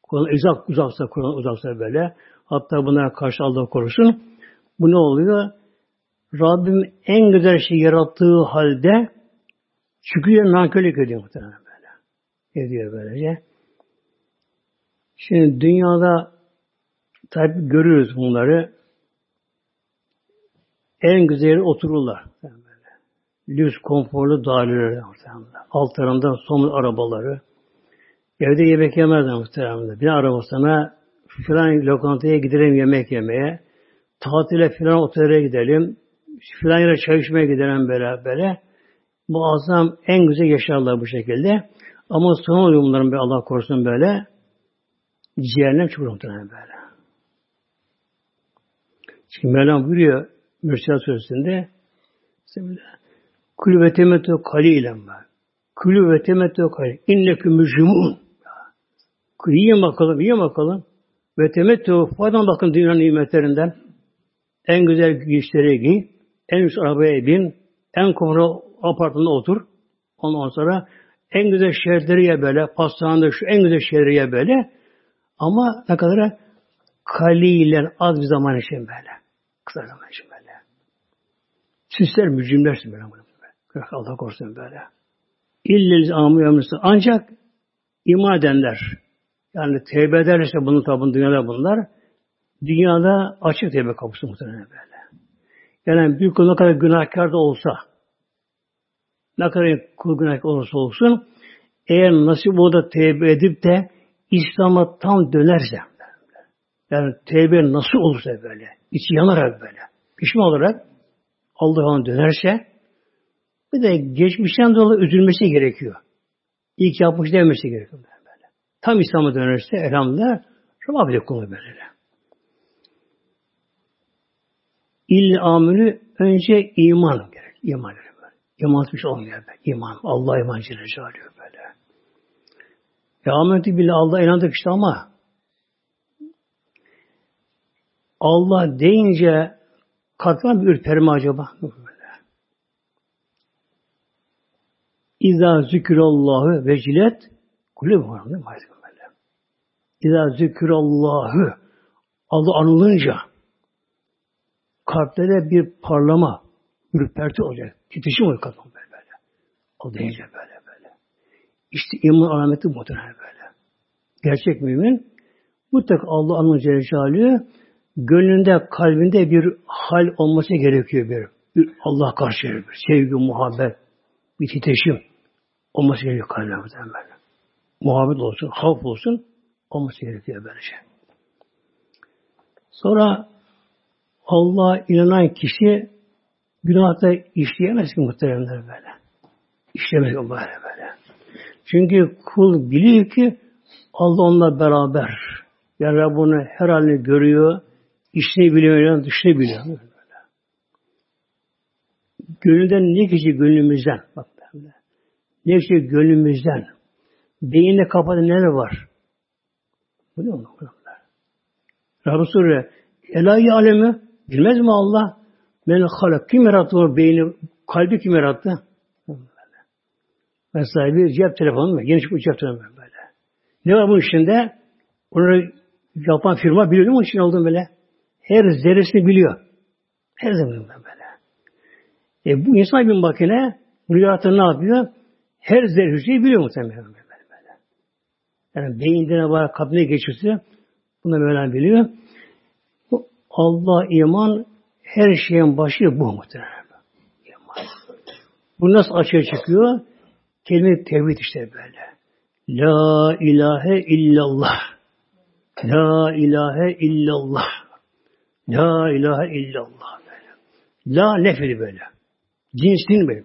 Kur'an'dan uzaksa böyle, hatta buna karşı Allah korusun. Bu ne oluyor? Rabbim en güzel şeyi yarattığı halde şükürle nankörlük ediyor muhtemelen böyle. Ediyor böylece. Şimdi dünyada tabi görüyoruz bunları. En güzeli otururlar. Yani lüks, konforlu daireler. Alt tarafından somut arabaları. Evde yemek yemezler muhtemelen. Bir arabasına filan lokantaya gidelim yemek yemeye. Tatile filan otellere gidelim. Filan yere çay içmeye gidelim böyle. Muazzam en güzel yaşarlar bu şekilde. Ama son oluyor bunların Allah korusun böyle. Cehennem çukur muhtemelen böyle. Şimdi Mevlam buyuruyor Mürşid Suresi'nde Kulü ve temetü kalilen var. Kulü ve temetü kalilen. İnnekü mücmûn. Yiyin bakalım, yiyin bakalım. Ve temetü faydan bakın dünyanın nimetlerinden. En güzel giysilere giy. En üst arabaya bin. En konforlu apartmanda otur. Ondan sonra en güzel şehirleri ye böyle. Pastanede şu en güzel şehirleri ye böyle. Ama ne kadar kalilen az bir zaman için böyle. Kısa zaman için böyle. Sizler mücrimlersin böyle. Allah korusun böyle. İllil amiyamlısı. Ancak iman edenler, Yani tevbe ederse bunun tabi dünyada bunlar. Dünyada açık tevbe kapısı muhtemelen böyle. Yani bir kul ne kadar günahkar da olsa, ne kadar kul günahkar olursa olsun, eğer nasip o da tevbe edip de İslam'a tam dönerse, yani tevbe nasıl olursa böyle, içi yanarak böyle, pişman olarak Allah'a dönerse, bir de geçmişten dolayı üzülmesi gerekiyor. İyi ki yapmış demesi gerekiyor. Böyle. Tam İslam'a dönerse elhamdülillah Rabb'a bile kulu böyle. İl-amülü önce iman gerek. İman gerek. İman etmiş olmuyor böyle. İman. Allah iman cilece alıyor böyle. Ya ameti bile Allah'a inandık işte ama Allah deyince kalkan bir ürperme acaba? İzâ zükürallâhu vecilet kulübhâhu. İzâ zükürallâhu Allah anılınca kalpte de bir parlama, ürperti olacak. Titişim oluyor kalkan böyle. O deyince böyle. İşte iman alameti muhtemelen böyle. Gerçek mümin mutlaka Allah anılınca Celle gönlünde, kalbinde bir hal olması gerekiyor bir Allah karşı bir sevgi, muhabbet, bir titreşim olması gerekiyor kalbimizde hemen. Muhabbet olsun, havf olsun olması gerekiyor böylece. Sonra Allah'a inanan kişi günahta işleyemez ki muhteremler böyle. İşlemez o böyle. Çünkü kul biliyor ki Allah onunla beraber. Yani Rabbini her halini görüyor. İçini biliyor, dışını biliyor. Böyle. Gönülden ne kişi gönlümüzden, bak böyle. Ne kişi gönlümüzden, beyinle kapalı neler var? Bu ne olur? Rabbim soruyor, Elayi alemi, bilmez mi Allah? Men halak, kim yarattı o beyni, kalbi kim yarattı? Mesela bir cep telefonu mu? Geniş bir cep telefonu böyle. Ne var bunun içinde? Onu yapan firma biliyor mu? Onun için olduğunu böyle. Her zerresini biliyor. Her zerresini böyle. Bu insan bir makine bunu yaratan ne yapıyor? Her zerresini biliyor muhtemelen böyle. Yani beyindine var, kalbine geçirse bunu böyle biliyor. Bu Allah iman her şeyin başı bu muhtemelen. İman. Bu nasıl açığa çıkıyor? Kelime-i tevhid işte böyle. La ilahe illallah. La ilahe illallah. La ilahe illallah böyle. La lefeli böyle. Cinsin böyle.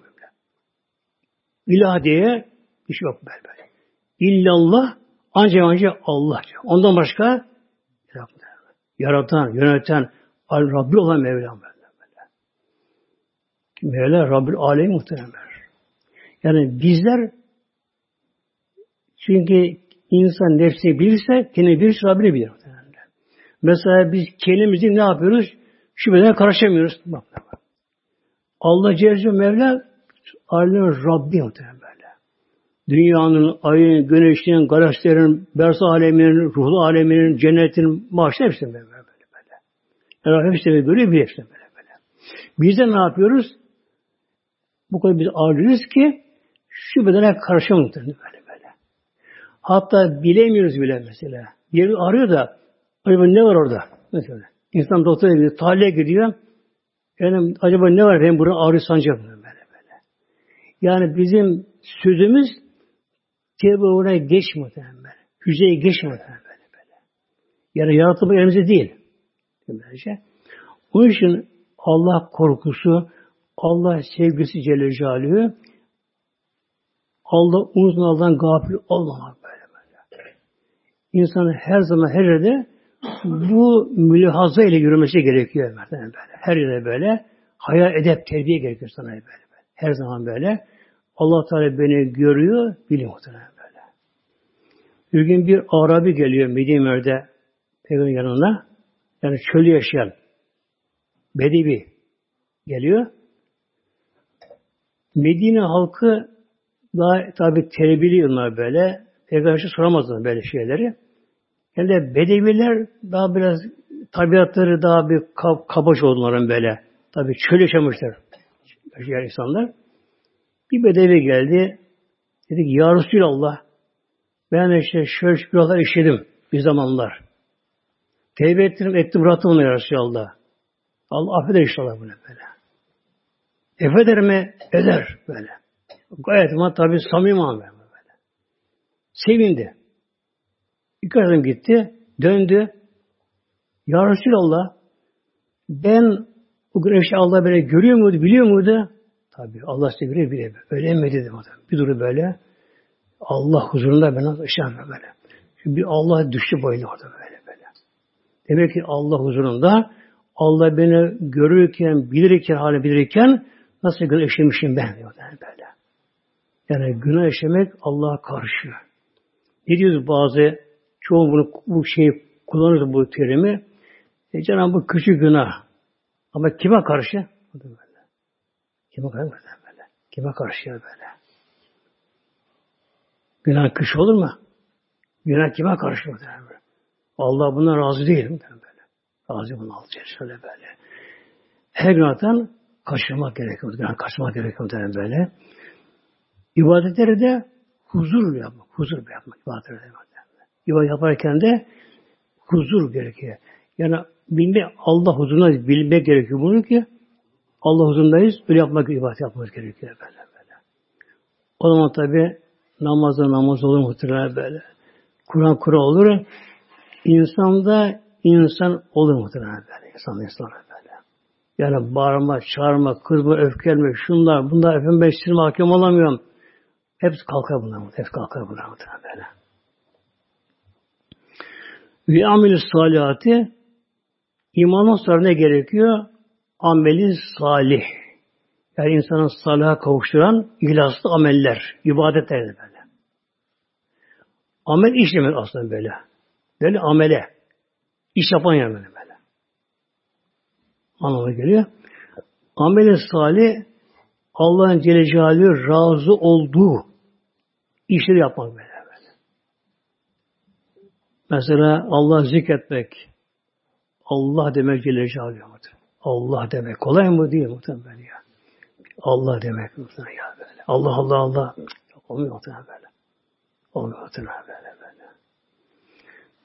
İlah diye bir şey yok böyle. İllallah ancak Allah. Ondan başka yaratan, yöneten, Rabbi olan Mevlam böyle. Mevla Rabbül Alem muhtemelen. Yani bizler çünkü insan nefsini bilirse kendini bilirse Rabbini bilir. Mesela biz kendimizi ne yapıyoruz? Şüpheden karışamıyoruz. Bak. Allah Celle Mevla âlemin Rabbi muhtemelen böyle. Dünyanın, ayın, güneşin, galaksilerin, berz aleminin, ruhlu aleminin, cennetin, mahşer hepsi böyle. Yani hepsi böyle bir hepsi böyle. Biz de ne yapıyoruz? Bu kadar biz ağırlıyoruz ki şüpheden karışamıyoruz böyle. Hatta bilemiyoruz bile mesela. Yeri arıyor da acaba ne var orada? Mesela insan doktora gidiyor, tahliye gidiyor. Yani acaba ne var? Hem burada ağrı sancak böyle. Yani bizim sözümüz tevbe oraya geçmiyor böyle. Hücreye geçmiyor böyle. Yani yaratılma elimizde değil. Böylece. Onun için Allah korkusu, Allah sevgisi Celle Celaluhu, Allah unutun Allah'tan gafil olmamak böyle. İnsanın her zaman her yerde bu mülahaza ile yürümesi gerekiyor böyle. Her yere böyle haya, edep, terbiye gerekiyor sana böyle. Her zaman böyle. Allah Teala beni görüyor, biliyor muhtemelen böyle. Bir gün bir Arabi geliyor Medine'de Peygamber'in yanına. Yani çölü yaşayan Bedevi geliyor. Medine halkı daha tabii terbiyeli onlar böyle. Peygamber'e soramazlar böyle şeyleri. Yani de Bedeviler daha biraz tabiatları daha bir kabaç oldular böyle. Tabii çöl yaşamışlar. Yaşayan insanlar. Bir Bedevi geldi. Dedi ki Ya Resulallah Ben işte şöyle günahlar işledim bir zamanlar. Tevbe ettim rahatımla ya Resulallah. Allah affeder inşallah böyle böyle. Affeder mi? Eder böyle. Gayet ama tabi samimi ama böyle. Sevindi. İki adım gitti. Döndü. Ya Resulallah ben o gün eşya Allah böyle görüyor muydu, biliyor muydu? Tabi Allah size göre bile. Öyle mi dedim adam. Bir duru böyle. Allah huzurunda ben eşya böyle. Şimdi bir Allah düştü boyuna orada böyle böyle. Demek ki Allah huzurunda Allah beni görürken, bilirken, hali bilirken nasıl günah işlemişim ben diyor böyle. Yani günah işlemek Allah'a karşı. Ne diyoruz bazı çoğu bunu bu şeyi kullanır bu terimi. Canım bu küçük günah. Ama kime karşı? Kime karşı böyle? Kime karşı böyle? Günah küçük olur mu? Günah kime karşı böyle? Allah buna razı değil mi böyle? Razı bunu alacağız şöyle böyle. Her günahtan kaçırmak gerekiyor. Günah kaçmak gerekiyor böyle. İbadetleri de huzur yapmak, huzur yapmak ibadetleri. İbadet yaparken de huzur gerekiyor. Yani bilme Allah huzuruna bilmek gerekiyor bunu ki Allah huzurundayız. Öyle yapmak, ibadet yapmak gerekiyor böyle böyle. O zaman tabi namaz olur muhtemelen böyle. Kur'an olur. İnsanda insan olur muhtemelen böyle. İnsan böyle. Yani bağırma, çağırma, kızma, öfkelme, şunlar, bunlar efendim ben sizin hakim olamıyorum. Hepsi kalkar bunlar muhtemelen. Hepsi kalkar bunlar muhtemelen böyle. Ve amel-i salihati imanın sonra ne gerekiyor? Amel-i salih. Yani insanı salaha kavuşturan ihlaslı ameller, ibadetler böyle. Amel iş demek aslında böyle. Böyle amele. İş yapan yer böyle böyle. Anlamına geliyor. Amel-i salih Allah'ın Celle Celaluhu razı olduğu işleri yapmak böyle. Mesela Allah zikretmek, Allah demek Celle Celaluhu. Allah demek kolay mı değil muhtemelen ya. Allah demek muhtemelen ya böyle. Allah Allah Allah. Olmuyor muhtemelen böyle. Olmuyor muhtemelen böyle böyle.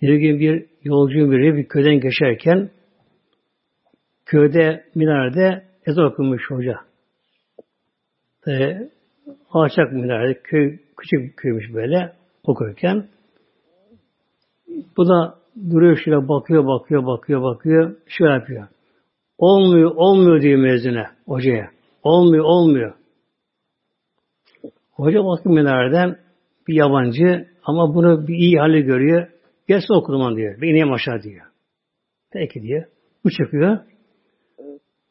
Bir gün bir yolcu biri bir köyden geçerken köyde minarede ezan okumuş hoca. Alçak minarede köy küçük bir köymüş böyle okurken. Bu da duruyor şöyle bakıyor. Şöyle yapıyor. Olmuyor diyor mezine hocaya. Olmuyor. Hoca bakıyor minareden bir yabancı ama bunu bir iyi hali görüyor. Gelsin okuluman diyor. Ve ineyim aşağı diyor. Peki diyor. Bu çıkıyor.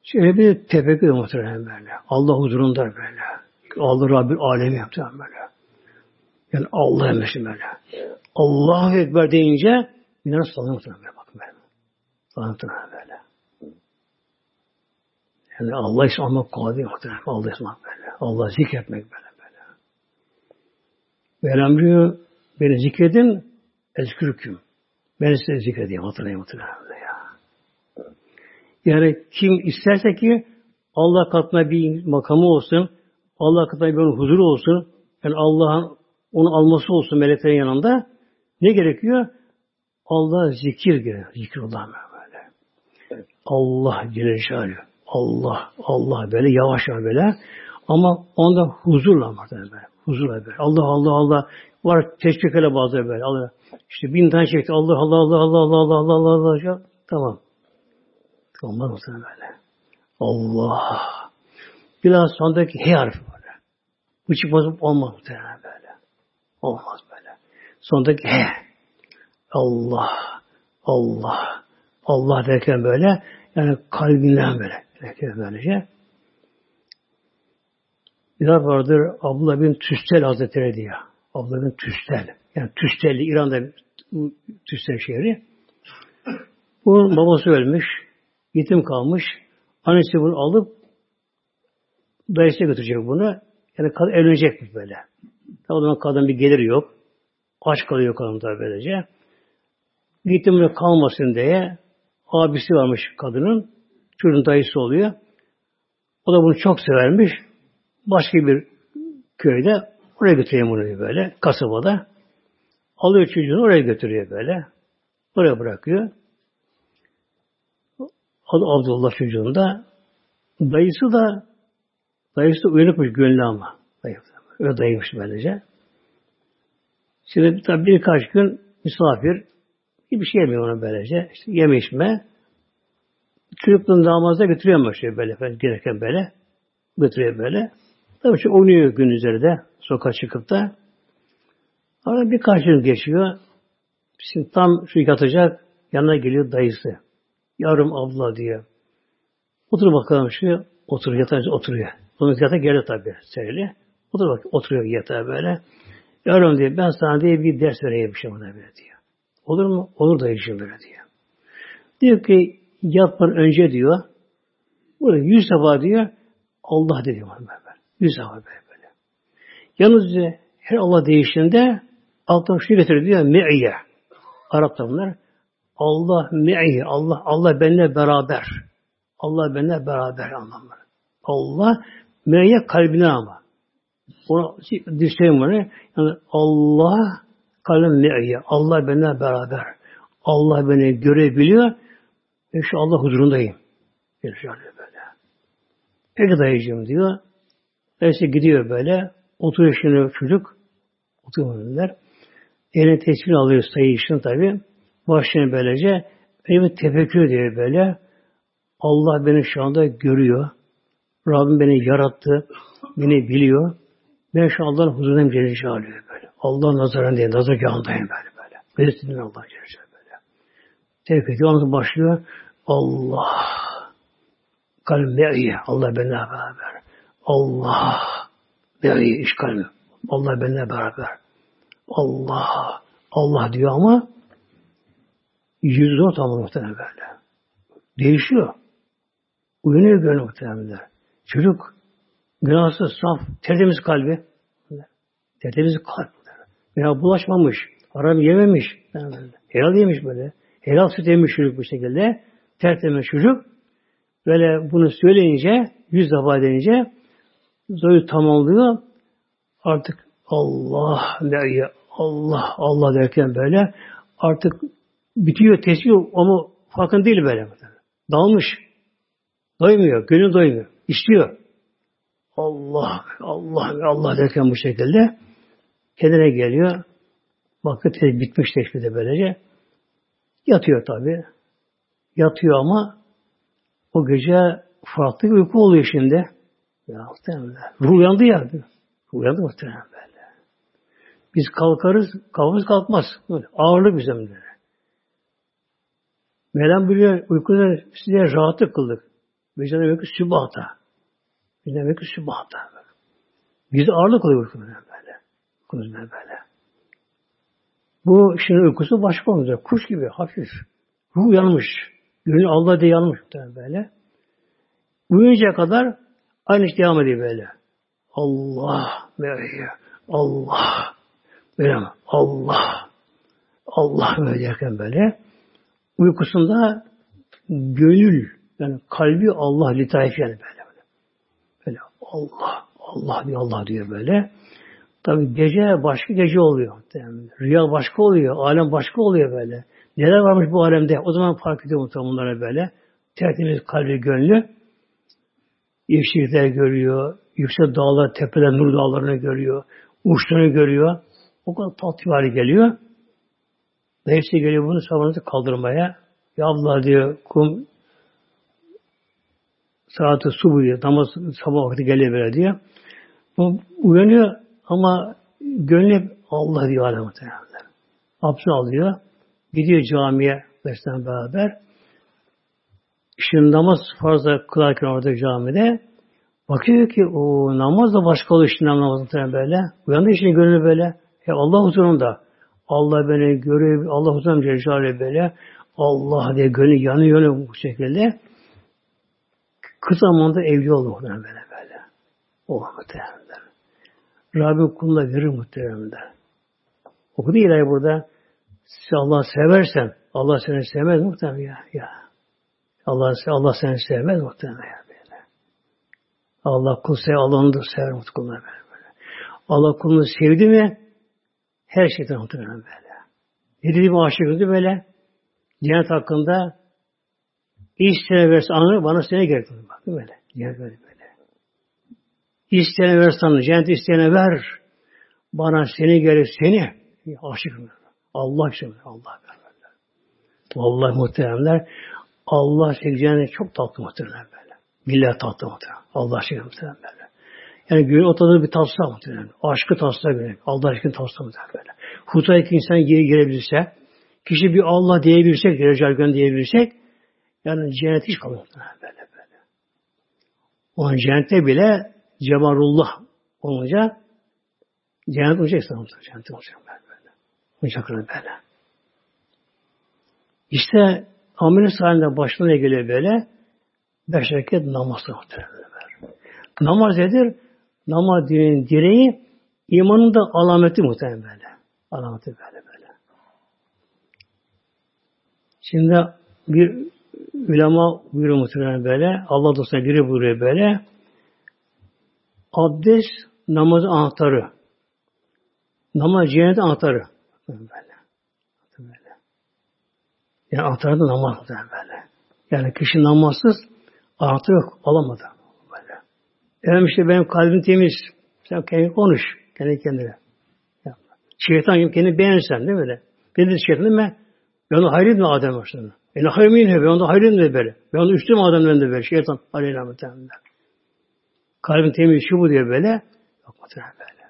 Şöyle bir tefekkür muhtemelen böyle. Allah huzurunda böyle. Allah Rabbül Alemi yaptı böyle. Yani Allah emresin böyle. Allahu Ekber deyince minare sallanıyor böyle bakın böyle. Sallanıyor böyle. Yani Allah ismi almak kolay değil. Allah ismi almak böyle. Allah zikretmek böyle böyle. Ve emriyor beni zikredin ezkürküm. Ben size zikredeyim hatırlayayım böyle ya. Yani kim isterse ki Allah katına bir makamı olsun, Allah katına bir huzuru olsun, yani Allah'ın onu alması olsun meleklerin yanında. Ne gerekiyor? Allah zikir gerekiyor. Zikrullah böyle. Evet. Allah Celle Celaluhu. Allah böyle yavaş böyle. Ama onda huzurla var böyle. Huzurla böyle. Allah. Var teşvikle bazıları böyle. Allah. İşte bin tane çekti. Allah. Tamam. Tamam o zaman böyle. Allah. Biraz sondaki H harfi böyle. Bu çıkmaz olmaz muhtemelen böyle. Olmaz böyle. Sondaki Allah derken böyle yani kalbinden böyle. Derken böylece. Bir daha vardır Âbid bin Tüstel Hazretleri diyor. Âbid bin Tüstel. Yani Tüstelli İran'da Tüstel şehri. Bunun babası ölmüş. Yetim kalmış. Annesi bunu alıp dayısına götürecek bunu. Yani evlenecekmiş böyle. O zaman kadın bir gelir yok. Aç kalıyor kadın da böylece. Gittim kalmasın diye abisi varmış kadının. Çocuğun dayısı oluyor. O da bunu çok severmiş. Başka bir köyde oraya götüreyim bunu böyle kasabada. Alıyor çocuğunu oraya götürüyor böyle. Oraya bırakıyor. Abdullah çocuğunu da. Dayısı da uyanıkmış gönlü ama. Öyle dayıymış böylece. Şimdi tabii birkaç gün misafir bir şey yemiyor ona böylece. İşte yeme içme. Çocukluğun damazda götürüyormuş böyle. Gereken böyle. Götürüyor böyle. Tabii ki oynuyor gün üzerinde. Sokağa çıkıp da. Arada birkaç gün geçiyor. Şimdi tam şu yatacak. Yanına geliyor dayısı. Yavrum abla diyor. Otur bakalım şu. Otur yatağa oturuyor. Onun yatağa geldi tabii serili. Otur bak oturuyor yatağa böyle. Yavrum diyor ben sana diye bir ders vereyim bir şey buna böyle diyor. Olur mu? Olur dayıcığım böyle diyor. Diyor ki yatmadan önce diyor. Burada 100 defa diyor. Allah dedi bana böyle. 100 defa böyle. Yalnız diyor, her Allah değiştiğinde alttan şu getiriyor diyor. Me'ye. Arap'ta bunlar. Allah me'ye. Allah benimle beraber. Allah benimle beraber anlamları. Allah me'ye kalbine ama. Ona düşeyim bunu. Yani Allah kalbim me'ye. Allah benimle beraber. Allah beni görebiliyor. İnşallah huzurundayım. İnşallah böyle. Peki dayıcığım diyor. Neyse gidiyor böyle. Oturuyor şimdi çocuk. Oturuyorlar. Eline tesbih alıyor sayı için tabi. Başlıyor böylece. Benim tefekkür diyor böyle. Allah beni şu anda görüyor. Rabbim beni yarattı. Beni biliyor. Ben şu Allah'ın huzurundayım cennetçi alıyor böyle. Allah'ın nazarındayım. Nazargâhındayım böyle böyle. Belirtinin Allah'ın cennetçi böyle. Tefekkür diyor. Başlıyor. Allah. Kalbim Allah benimle beraber. Allah. Yani işgal mi? Allah benimle beraber. Allah diyor ama 104 ama muhtemelen böyle. Değişiyor. Uyanıyor gönlü muhtemelen. Çocuk günahsız, saf, tertemiz kalbi. Tertemiz kalp. Günah bulaşmamış, haram yememiş. Helal yemiş böyle. Helal süt yemiş çocuk bu şekilde. Tertemiz çocuk. Böyle bunu söyleyince, 100 defa denince zoyu tamamlıyor. Artık Allah derken böyle artık bitiyor, tesbih ama farkın değil böyle. Dalmış. Doymuyor. Gönül doymuyor. İstiyor. Allah derken bu şekilde kendine geliyor. Vakit bitmiş tesbih de böylece. Yatıyor tabii. Yatıyor ama o gece farklı bir uyku oluyor şimdi. Ya ruh uyandı ya. Ruh uyandı muhtemelen böyle. Biz kalkarız, kafamız kalkmaz. Böyle. Ağırlık bizim de. Mevlam biliyor, uykuda size rahatlık kıldık. Bizden demek ki sübahta. Biz ağırlık kıldık uykumuzdan böyle. Bu şimdi uykusu başka olacak. Kuş gibi hafif. Ruh uyanmış. Gönül Allah diye yanmış muhtemelen böyle. Uyuyuncaya kadar aynı iş devam ediyor böyle. Allah böyle derken böyle. Uykusunda gönül yani kalbi Allah litaif yani böyle. Böyle Allah diyor böyle. Tabii gece başka gece oluyor. Yani rüya başka oluyor. Alem başka oluyor böyle. Neler varmış bu alemde? O zaman fark ediyor mutlaka bunlara böyle. Tertemiz kalbi gönlü. Yeşillikler görüyor, yüksek dağlar, tepeler, nur dağlarını görüyor, uçlarını görüyor. O kadar tatlı hale geliyor. Ve hepsi geliyor bunu sabahınızı kaldırmaya. Ya abla diyor, kum saati subu diyor, namaz sabah vakti geliyor böyle diyor. Bu uyanıyor ama gönlü Allah diyor alem muhtemelen. Abdest alıyor, gidiyor camiye beslenme beraber. Şimdi namaz farzda kılarken orada camide bakıyor ki o namaz da başka oluyor şimdi namazın tabi böyle. Uyandı şimdi gönlü böyle. Allah huzurunda. Allah beni görüyor. Allah huzurunda Celle böyle. Allah diye gönlü yanıyor bu şekilde. Kısa zamanda evli olur böyle böyle. O muhtemelen. Rabbim kuluna verir muhtemelen. Okudu ilahi burada. Allah'ı seversen Allah seni sevmez muhtemelen ya. Allah seni sevmez muhtemelen böyle. Allah kul sever, Allah onu da sever muhtemelen böyle. Allah kulunu sevdi mi her şeyden muhtemelen böyle. Yediğim aşıkıydı böyle. Cennet hakkında istene verse anı bana sene gerek olur. Bak böyle. Cennet böyle böyle. İstene verse anı. Cennet istene ver. Bana seni gerek seni. Aşıkım. Allah için. Allah vermezler. Vallahi muhteremler. Allah çekeceğine çok tatlı muhteremler böyle. Billahi tatlı muhteremler. Allah çekeceğine muhteremler böyle. Yani göğün otadığı bir tatlısa muhteremler. Aşkı tatlısa böyle. Allah aşkını tatlısa muhteremler böyle. Hutay'daki insan geri girebilirse, kişi bir Allah diyebilirsek, Recalgan diyebilirsek, yani cennet hiç kalmıyor böyle böyle. Onun cennette bile Cemalullah olunca cennet olacak İslam'da. Cennet olacak böyle. Olacak böyle. İşte amel-i salihinde başına ne geliyor böyle? 5 hareket namazda muhtemelen. Namaz nedir? Namaz dinin direği, imanın da alameti muhtemelen böyle. Alameti böyle böyle. Şimdi bir ulema buyuruyor muhtemelen böyle. Allah dostuna biri buyuruyor böyle. Abdest namazın anahtarı. Namaz cennet anahtarı. Böyle. Böyle. Yani anahtarı da namaz muhtemelen böyle. Yani kişi namazsız anahtarı yok. Alamadı. Böyle. Efendim işte benim kalbim temiz. Sen kendin konuş. Kendi kendine. Şeytan gibi kendini beğenirsen değil mi öyle? Dedi şeytanım ben. Ben onu hayret mi Adem başlarına? Ben hayret miyim? Ben onu hayret mi böyle? Ben onu üstüm Adem'den de böyle. Şeytan aleyhisselam. Kalbin temiz şu bu diye böyle. Yok muhtemelen böyle.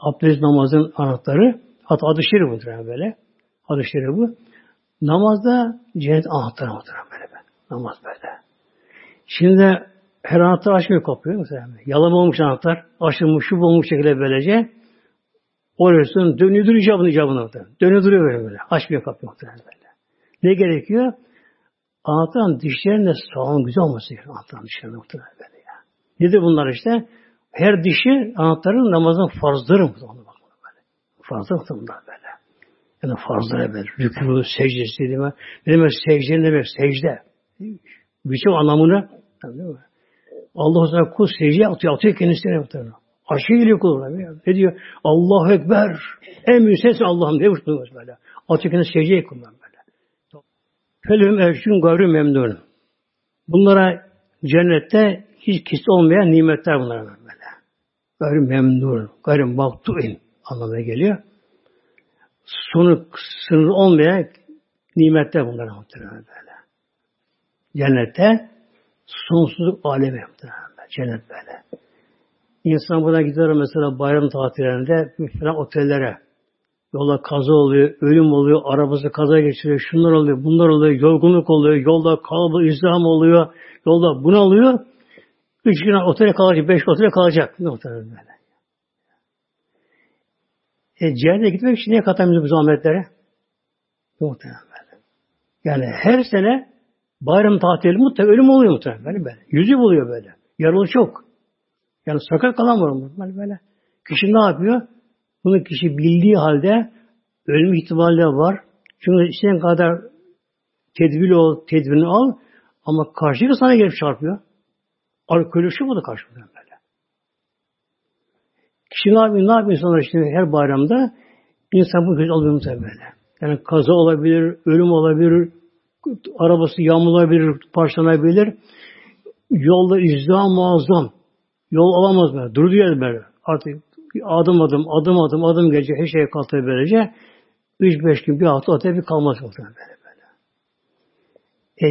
Abdest namazın anahtarı. Hatta adı şerif muhtemelen böyle. Adı şerif bu. Namazda cennet anahtarı muhtemelen böyle. Namaz böyle. Şimdi her anahtar açmıyor kapıyor muhtemelen. Yalama olmuş anahtar. Açılmış şu olmuş şekilde böylece. Orası dönüyor duruyor icabını orada. Dönüyor duruyor böyle böyle. Açmıyor kapıyor muhtemelen böyle. Ne gerekiyor? Anahtarın dişlerinin de sağlam güzel olması gerekiyor. Anahtarın dişlerinin muhtemelen böyle ya. Nedir bunlar işte? Her dişi anahtarın namazın farzları muhtemelen böyle. Farzları muhtemelen böyle. Yani farzları böyle. Rükû, secdesi dediğime. Ne demek secde? Ne demek secde? Birçok anlamını Allah Azze kul secdeye atıyor kendisine muhtemelen. Aşkı geliyor kuluna. Ne diyor? Allahu Ekber. En büyük ses Allah'ım. Ne uçtuğumuz böyle. Atıkını secdeye kullanın böyle. Felüm erşün gavrüm memnun. Bunlara cennette hiç kesin olmayan nimetler bunlara böyle. Gavrüm memnun. Gavrüm maktu'in anlamına geliyor. Sonu sınır olmayan nimetler bunlara muhtemelen böyle. Cennette sonsuzluk alemi muhtemelen böyle. Cennet böyle. İnsan buradan gidiyor mesela bayram tatillerinde falan otellere. Yolda kaza oluyor, ölüm oluyor, arabası kaza geçiriyor, şunlar oluyor, bunlar oluyor, yorgunluk oluyor, yolda kalma, izdiham oluyor, yolda bunalıyor. 3 gün otele kalacak, 5 otele kalacak. Ne otelde? Cehenneme gitmek için niye katamıyoruz bu zahmetlere? Ne otelde? Yani her sene bayram tatili mutlaka ölüm oluyor mutlaka. Böyle. Yüzü buluyor böyle. Yaralı çok. Yani sakat kalamıyorum böyle. Kişi ne yapıyor? Bunu kişi bildiği halde ölüm ihtimali var. Çünkü istediğin kadar tedbirini al ama karşıya sana gelip çarpıyor. Alkolü şu budur karşımıza böyle. Kişi ne yapıyor? Ne yapıyor insanlar işte her bayramda? İnsan bu göz alıyor böyle. Yani kaza olabilir, ölüm olabilir, arabası yağmurlanabilir, parçalanabilir. Yolda izdiham muazzam. Yol alamaz böyle. Durduğu yer böyle. Artık adım adım gelecek. Her şeye kalktığı böylece 3-5 gün bir hafta öteye bir kalmaz muhtemelen böyle.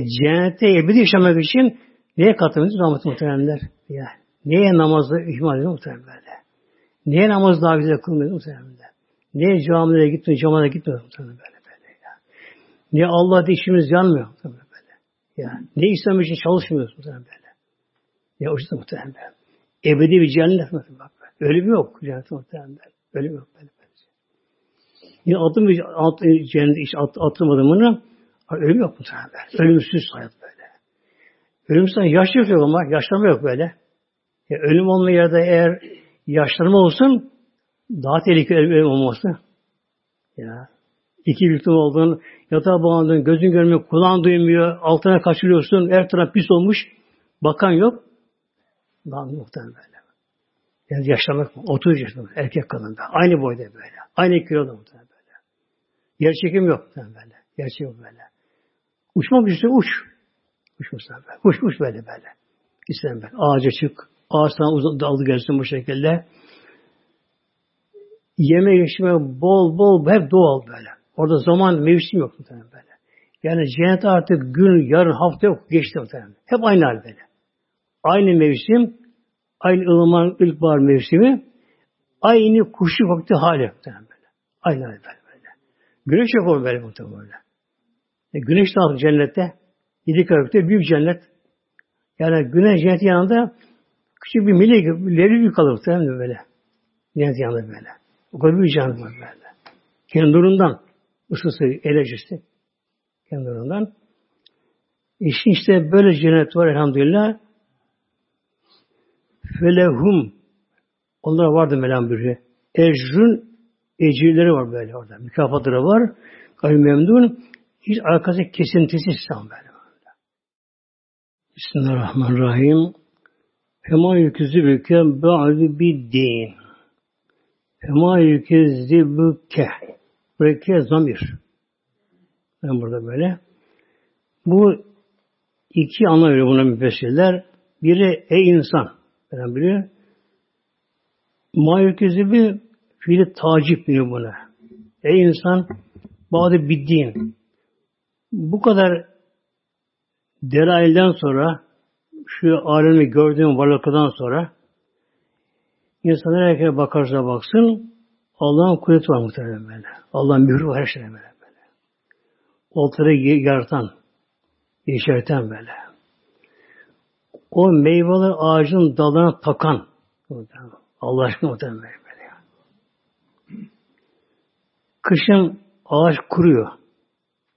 Cennette ebedi yaşamak için neye katılmışız rahmetli muhtemelenler? Ya, neye namazı ihmal ediyoruz muhtemelen böyle? Neye namazı davetleri kılmıyoruz muhtemelen böyle? Neye camilere gitmiyoruz, muhtemelen böyle? Ya. Niye Allah diye işimiz yanmıyor muhtemelen böyle? Ya, ne İslam için çalışmıyoruz muhtemelen böyle? Ya o işte muhtemelen böyle. Ebedi bir cennet mi? Ölüm yok cennet muhtemelen. Ölüm yok böyle. Yine attım adımını ölüm yok muhtemelen. Ölümsüz hayat böyle. Ölümsüz yaşlılık yok ama yaşlanma yok böyle. Ya, ölüm olmayan yerde eğer yaşlanma olsun daha tehlikeli ölüm olması. Ya, 2 büklüm oldun, yatağa bağlandın, gözün görmüyor, kulağın duymuyor, altına kaçırıyorsun, her taraf pis olmuş, bakan yok. Daha muhtemelen böyle. Yani yaşlanmak mı? 30 yaşında erkek kadında. Aynı boyda böyle. Aynı kiloda muhtemelen böyle. Yerçekim yok böyle. Yerçekim yok böyle. Uçmak istiyor, uç. Uç böyle. İstem böyle. Ağaca çık. Ağaç sana uzun daldı gelsin bu şekilde. Yeme içme bol hep doğal böyle. Orada zaman mevsim yok böyle. Yani cennet artık gün, yarın, hafta yok. Geçti muhtemelen. Hep aynı hal böyle. Aynı mevsim, aynı ılıman ilkbahar mevsimi, aynı kuşu vakti hali muhtemelen böyle. Aynı hal böyle. Güneş yok orada böyle muhtemelen böyle. Güneş de artık cennette, 7 köprüde büyük cennet. Yani güneş cennetin yanında küçük bir mili gibi, levli bir kalır muhtemelen böyle. Cennetin yanında böyle. O kadar büyük cennet var böyle. Kendi durumdan, ısısı, enerjisi. Kendilerinden. İşte böyle cennet var elhamdülillah. Felehum. Onlara vardı melam bürü. Ecrün ecirleri var böyle orada. Mükafatları var. Gayb-i memnun. Hiç arkası kesintisiz sanmıyor. Bismillahirrahmanirrahim. Fema yüküzübüke ba'du biddin. Fema yüküzübüke. Buraya zamir. Ben burada böyle. Bu iki anlam veriyor buna müfessirler. Biri ey insan. Ben biliyor. Maliküzü bir fiili tacip diyor buna. Ey insan ba'de biddin. Bu kadar delailden sonra şu alemi gördüğüm varlıktan sonra insanlar herkese bakarsa baksın Allah'ın kudreti var muhtemelen böyle. Allah'ın mührü var her şeyden böyle. Oltları yaratan, yeşerten böyle. O meyveler ağacın dalına takan. Allah aşkına o da böyle ya. Kışın ağaç kuruyor.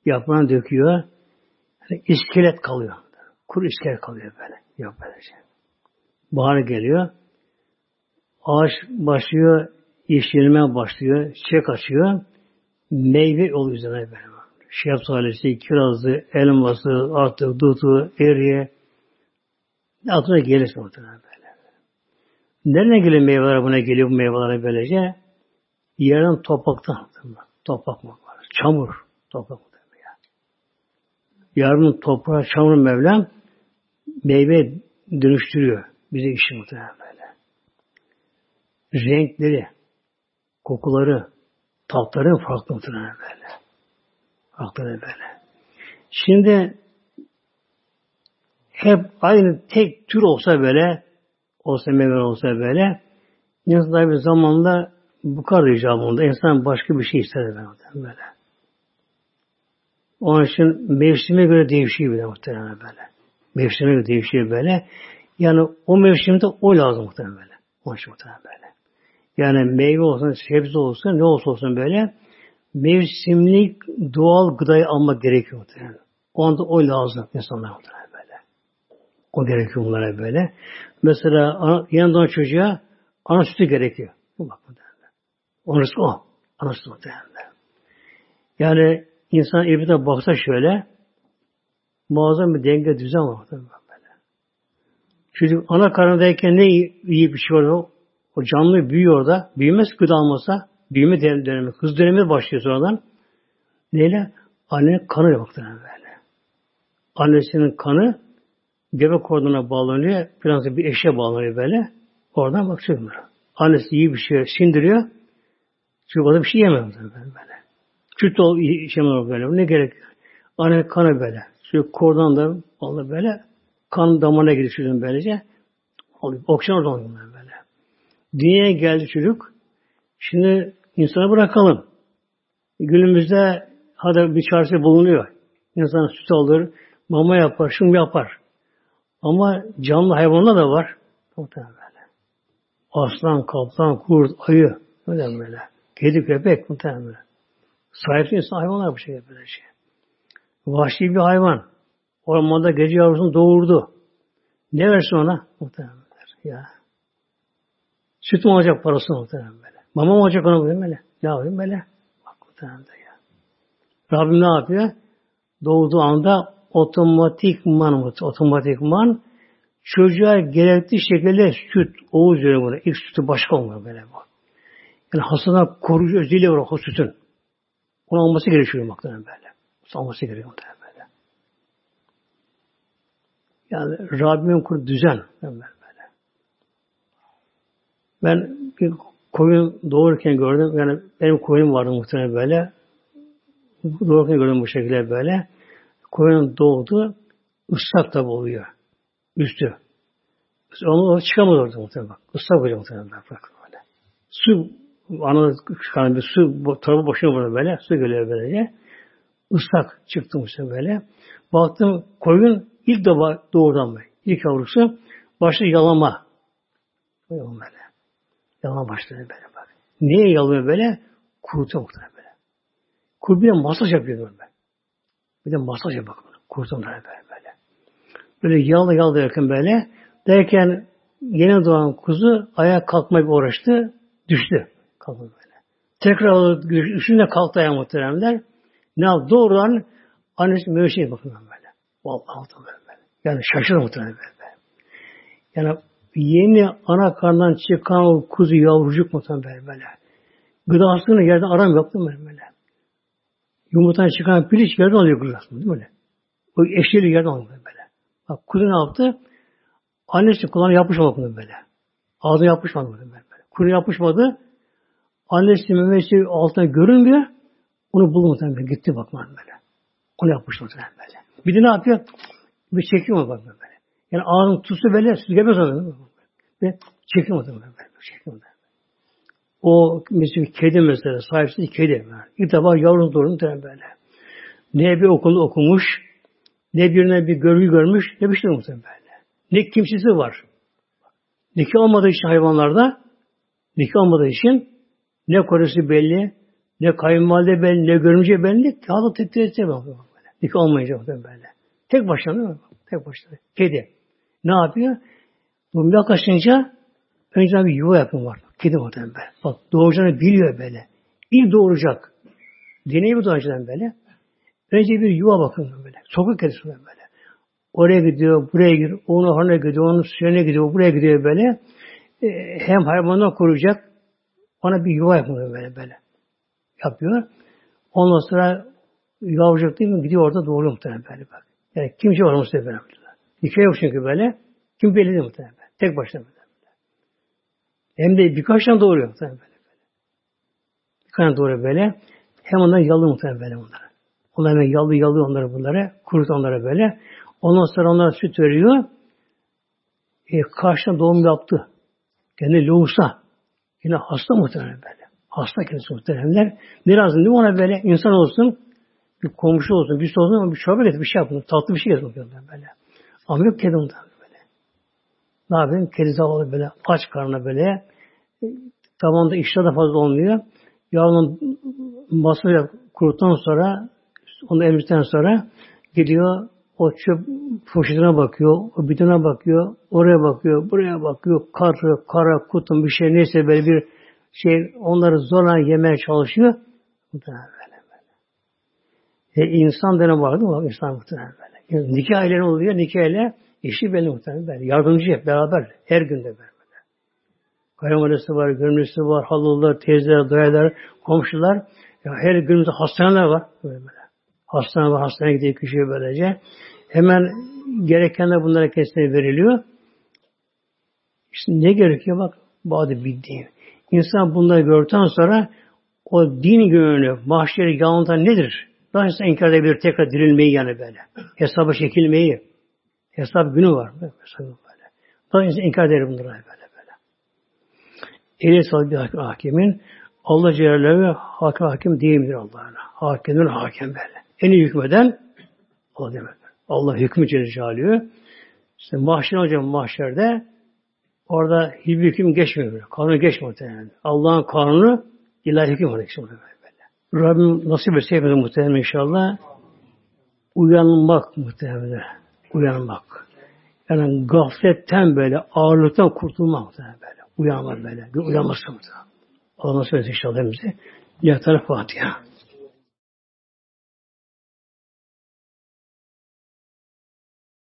Yaprağını döküyor. Yani iskelet kalıyor. Kuru iskelet kalıyor böyle. Yok böyle şey. Bahar geliyor. Ağaç başlıyor, yeşilmeye başlıyor, çiçek açıyor. Meyve oluyor üzerine böyle. Şuayb Aleyhisselam, kirazı, elması, artık dutu, eriye. Altına gelirse muhtemelen böyle. Nereden geliyor meyveler buna geliyor bu meyvelere böylece? Yerden topraktan. Toprak mı var? Çamur. Toprak mı demiyor ya? Yarın toprağa, çamur Mevlam meyve dönüştürüyor. Bize işi muhtemelen böyle. Renkleri, kokuları, tatları farklı muhtemelen böyle. Aklına böyle. Şimdi hep aynı tek tür olsa böyle, olsa meyve olsa böyle, insanlar bir zamanla bukar icabında. İnsan başka bir şey ister böyle. Onun için mevsime göre değişiyor bile muhtemelen böyle. Mevsime göre değişiyor böyle. Yani o mevsimde o lazım muhtemelen böyle. Onun için muhtemelen böyle. Yani meyve olsun, sebze olsun, ne olsa olsun böyle. Mevsimlik doğal gıdayı almak gerekiyor. Yani. O anda o lazım insanlara böyle. O gerekiyor onlara böyle. Mesela yanından çocuğa ana sütü gerekiyor. Bu bakımdan. Onun için o. Ana sütü muhtemelen. Yani insan elbette baksa şöyle muazzam bir denge düzen var muhtemelen böyle. Çocuk ana karnındayken ne yiyip içiyor? O canlı büyüyor da. Büyümez gıda almasa. Büyüme dönemi, kız dönemi başlıyor sonradan. Neyle? Annenin kanıyla baktığına böyle. Annesinin kanı gebe kordonuna bağlanıyor. Prensi bir eşe bağlanıyor böyle. Oradan bakıyor bunlara. Annesi iyi bir şey sindiriyor. Çünkü orada bir şey yemiyor böyle. Çütü yemiyor böyle. Ne gerek? Annenin kanı böyle. Çünkü kordon da vallahi böyle kan damarına giriyor çocuğun böylece. Okşan oradan oluyor böyle. Dünyaya geldi çocuk. Şimdi insana bırakalım. Günümüzde hadi bir çaresi bulunuyor. İnsan süt alır, mama yapar, şunu yapar. Ama canlı hayvanlar da var. Aslan, kaplan, kurt, ayı. Öyle böyle. Kedi, köpek. Muhtemelen. Sahipsiz insan hayvanlar bu şey yapıyor. Vahşi bir hayvan. Ormanda gece yavrusunu doğurdu. Ne versin ona? Muhtemelen. Ya. Süt mü alacak parasını muhtemelen böyle. Mama mı olacak ona böyle? Ne yapayım böyle? Bak muhtemelen ya. Rabbim ne yapıyor? Doğduğu anda otomatikman çocuğa gerekli şekilde süt, oğuz veriyor buna. İlk sütü başka olmuyor böyle bu. Yani hastadan koruyucu özelliği var o sütün. Bunu alması gerekiyor muhtemelen böyle. Alması gerekiyor muhtemelen böyle. Yani Rabbimin kurduğu düzen böyle. Ben bir koyun doğururken gördüm. Yani benim koyunum vardı muhtemelen böyle. Doğururken gördüm bu şekilde böyle. Koyun doğdu. Islak tabi oluyor. Üstü. Onu çıkamaz orada muhtemelen bak. Islak oluyor muhtemelen bak. Böyle. Su, anada çıkan bir su tarafı boşuna burada böyle. Su geliyor böylece. Islak çıktı muhtemelen böyle. Baktım koyun ilk doğurdan böyle. İlk yavrusu başta yalama. Böyle. Yalama başladı böyle bak. Niye yalıyor böyle? Kurta muhtemelen böyle. Kurt bir de masaj yapıyor böyle. Bir de masaj yapıyor bak. Kurta muhtemelen böyle. Böyle yalda yalda yakın böyle. Derken yeni doğan kuzu ayağa kalkmaya uğraştı. Düştü. Kalktı böyle. Tekrar üstüne kalktı ayağı muhteremler. Ne yaptı? Doğrudan annesi mevşeye bakıyor böyle. Vallahi böyle. Yani şaşırdı muhteremler böyle. Yani yeni ana karnından çıkan o kuzu yavrucuk muhtemelen böyle. Gıdasını yerden aram yaptı böyle. Yumurtadan çıkan piliç yerden alıyor gıdasını değil mi öyle? O eşeği yerden alıyor böyle. Bak kuzu ne yaptı? Annesi kulağına yapışmadı böyle. Ağzına yapışmadı böyle. Kuzu yapışmadı. Annesi memesi altına görünmüyor. Onu bulmadan böyle. Gitti bakmadan böyle. Onu yapışmadı böyle. Bir de ne yapıyor? Bir çekiyor bakmadan böyle. Yani ağzını tutsa böyle süzgemez onu. Ve çekiyor onu böyle. Çekiyor onu. O mesela kedi mesela sahipsiz kedi. İlk defa yavru doğurdu böyle. Ne bir okulu okumuş, ne birine bir görgü görmüş, ne bir şey olmuş böyle. Ne kimsesi var. Nikah olmadığı için hayvanlarda, nikah olmadığı için ne koresi belli, ne kayınvalide belli, ne görümce belli, kağıda titreşte böyle. Nikah olmayacak böyle. Tek başına değil mi? Tek başına. Kedi. Ne yapıyor? Bu mülakaşınca önce bir yuva yapım var. Kedi var böyle. Bak doğuracağını biliyor böyle. İlk doğuracak. Deneyimi doğuracağından böyle. Önce bir yuva bakın böyle. Sokak kedisi böyle. Oraya gidiyor, buraya gidiyor, onun harına gidiyor, onun suyuna gidiyor, buraya gidiyor böyle. Hem hayvandan koruyacak, ona bir yuva yapıyor böyle. Yapıyor. Ondan sonra yavrucak değil mi? Gidiyor orada doğuruyor muhtemelen böyle bak. Yani kimse var muhtemelen böyle. Nikah yok çünkü böyle. Kim belli değil muhtemelen böyle. Tek başına böyle. Hem de birkaç tane doğuruyor muhtemelen böyle. Birkaç tane doğuruyor böyle. Hem ondan yalıyor muhtemelen böyle onlara. Onlar hemen yalıyor onları bunlara. Kurut onlara böyle. Ondan sonra onlara süt veriyor. Karşıdan doğum yaptı. Kendi loğusa. Yine hasta muhtemelen böyle. Hasta kendisi muhtemelenler. Ne lazım değil mi ona böyle? İnsan olsun, bir komşu olsun, bir soğuk olsun, bir çorba getir, bir şey yapın. Tatlı bir şey getir böyle. Ama yok kedi ondan böyle. Ne yapayım? Kedi zavallı böyle. Aç karnına böyle. Tabanda iştah da fazla olmuyor. Yavrunun masaya kuruttan sonra, onu emzikten sonra gidiyor. O çöp poşetine bakıyor, o bidona bakıyor, oraya bakıyor, buraya bakıyor, kara, kutum bir şey neyse böyle bir şey onları zorla yemeye çalışıyor. İnsan denen vardı mı? İnsan muhtemelen böyle. Nikah ile ne oluyor? Nikah ile eşi belli muhtemelen böyle. Yardımcı hep beraber, her günde böyle. Kayınvalidesi var, görümcesi var, halalar, teyzeler, dayılar, komşular. Ya her günümüzde hastaneler var böyle. Hastaneye gidiyor kişi böylece. Hemen gereken de bunlara kesinlikle veriliyor. İşte ne gerekiyor bak? Badi bildiğin. İnsan bunları gördükten sonra o din günü, mahşeri yağından nedir? Daha insan inkar edebilir tekrar dirilmeyi yani böyle. Hesaba çekilmeyi. Hesap günü var. Daha insan inkar eder bunları böyle. Eyle sahibi bir hakimin Allah Celle hakim değil midir Allah'ına? Hakimdir hakim böyle. En iyi hükmeden o demek. Allah hükmü cezalıyor. İşte mahşer hocam mahşerde orada hiçbir hüküm geçmiyor böyle. Kanun geçmiyor yani. Allah'ın kanunu ilahi hüküm olarak böyle. Rabbim nasip etse hepimize muhtemelen inşallah uyanmak muhtemelen. Uyanmak. Yani gafletten böyle ağırlıktan kurtulmak muhtemelen böyle. Uyanmak böyle. Uyanması muhtemelen. Allah nasip etse inşallah hepimize. Ya Fatiha.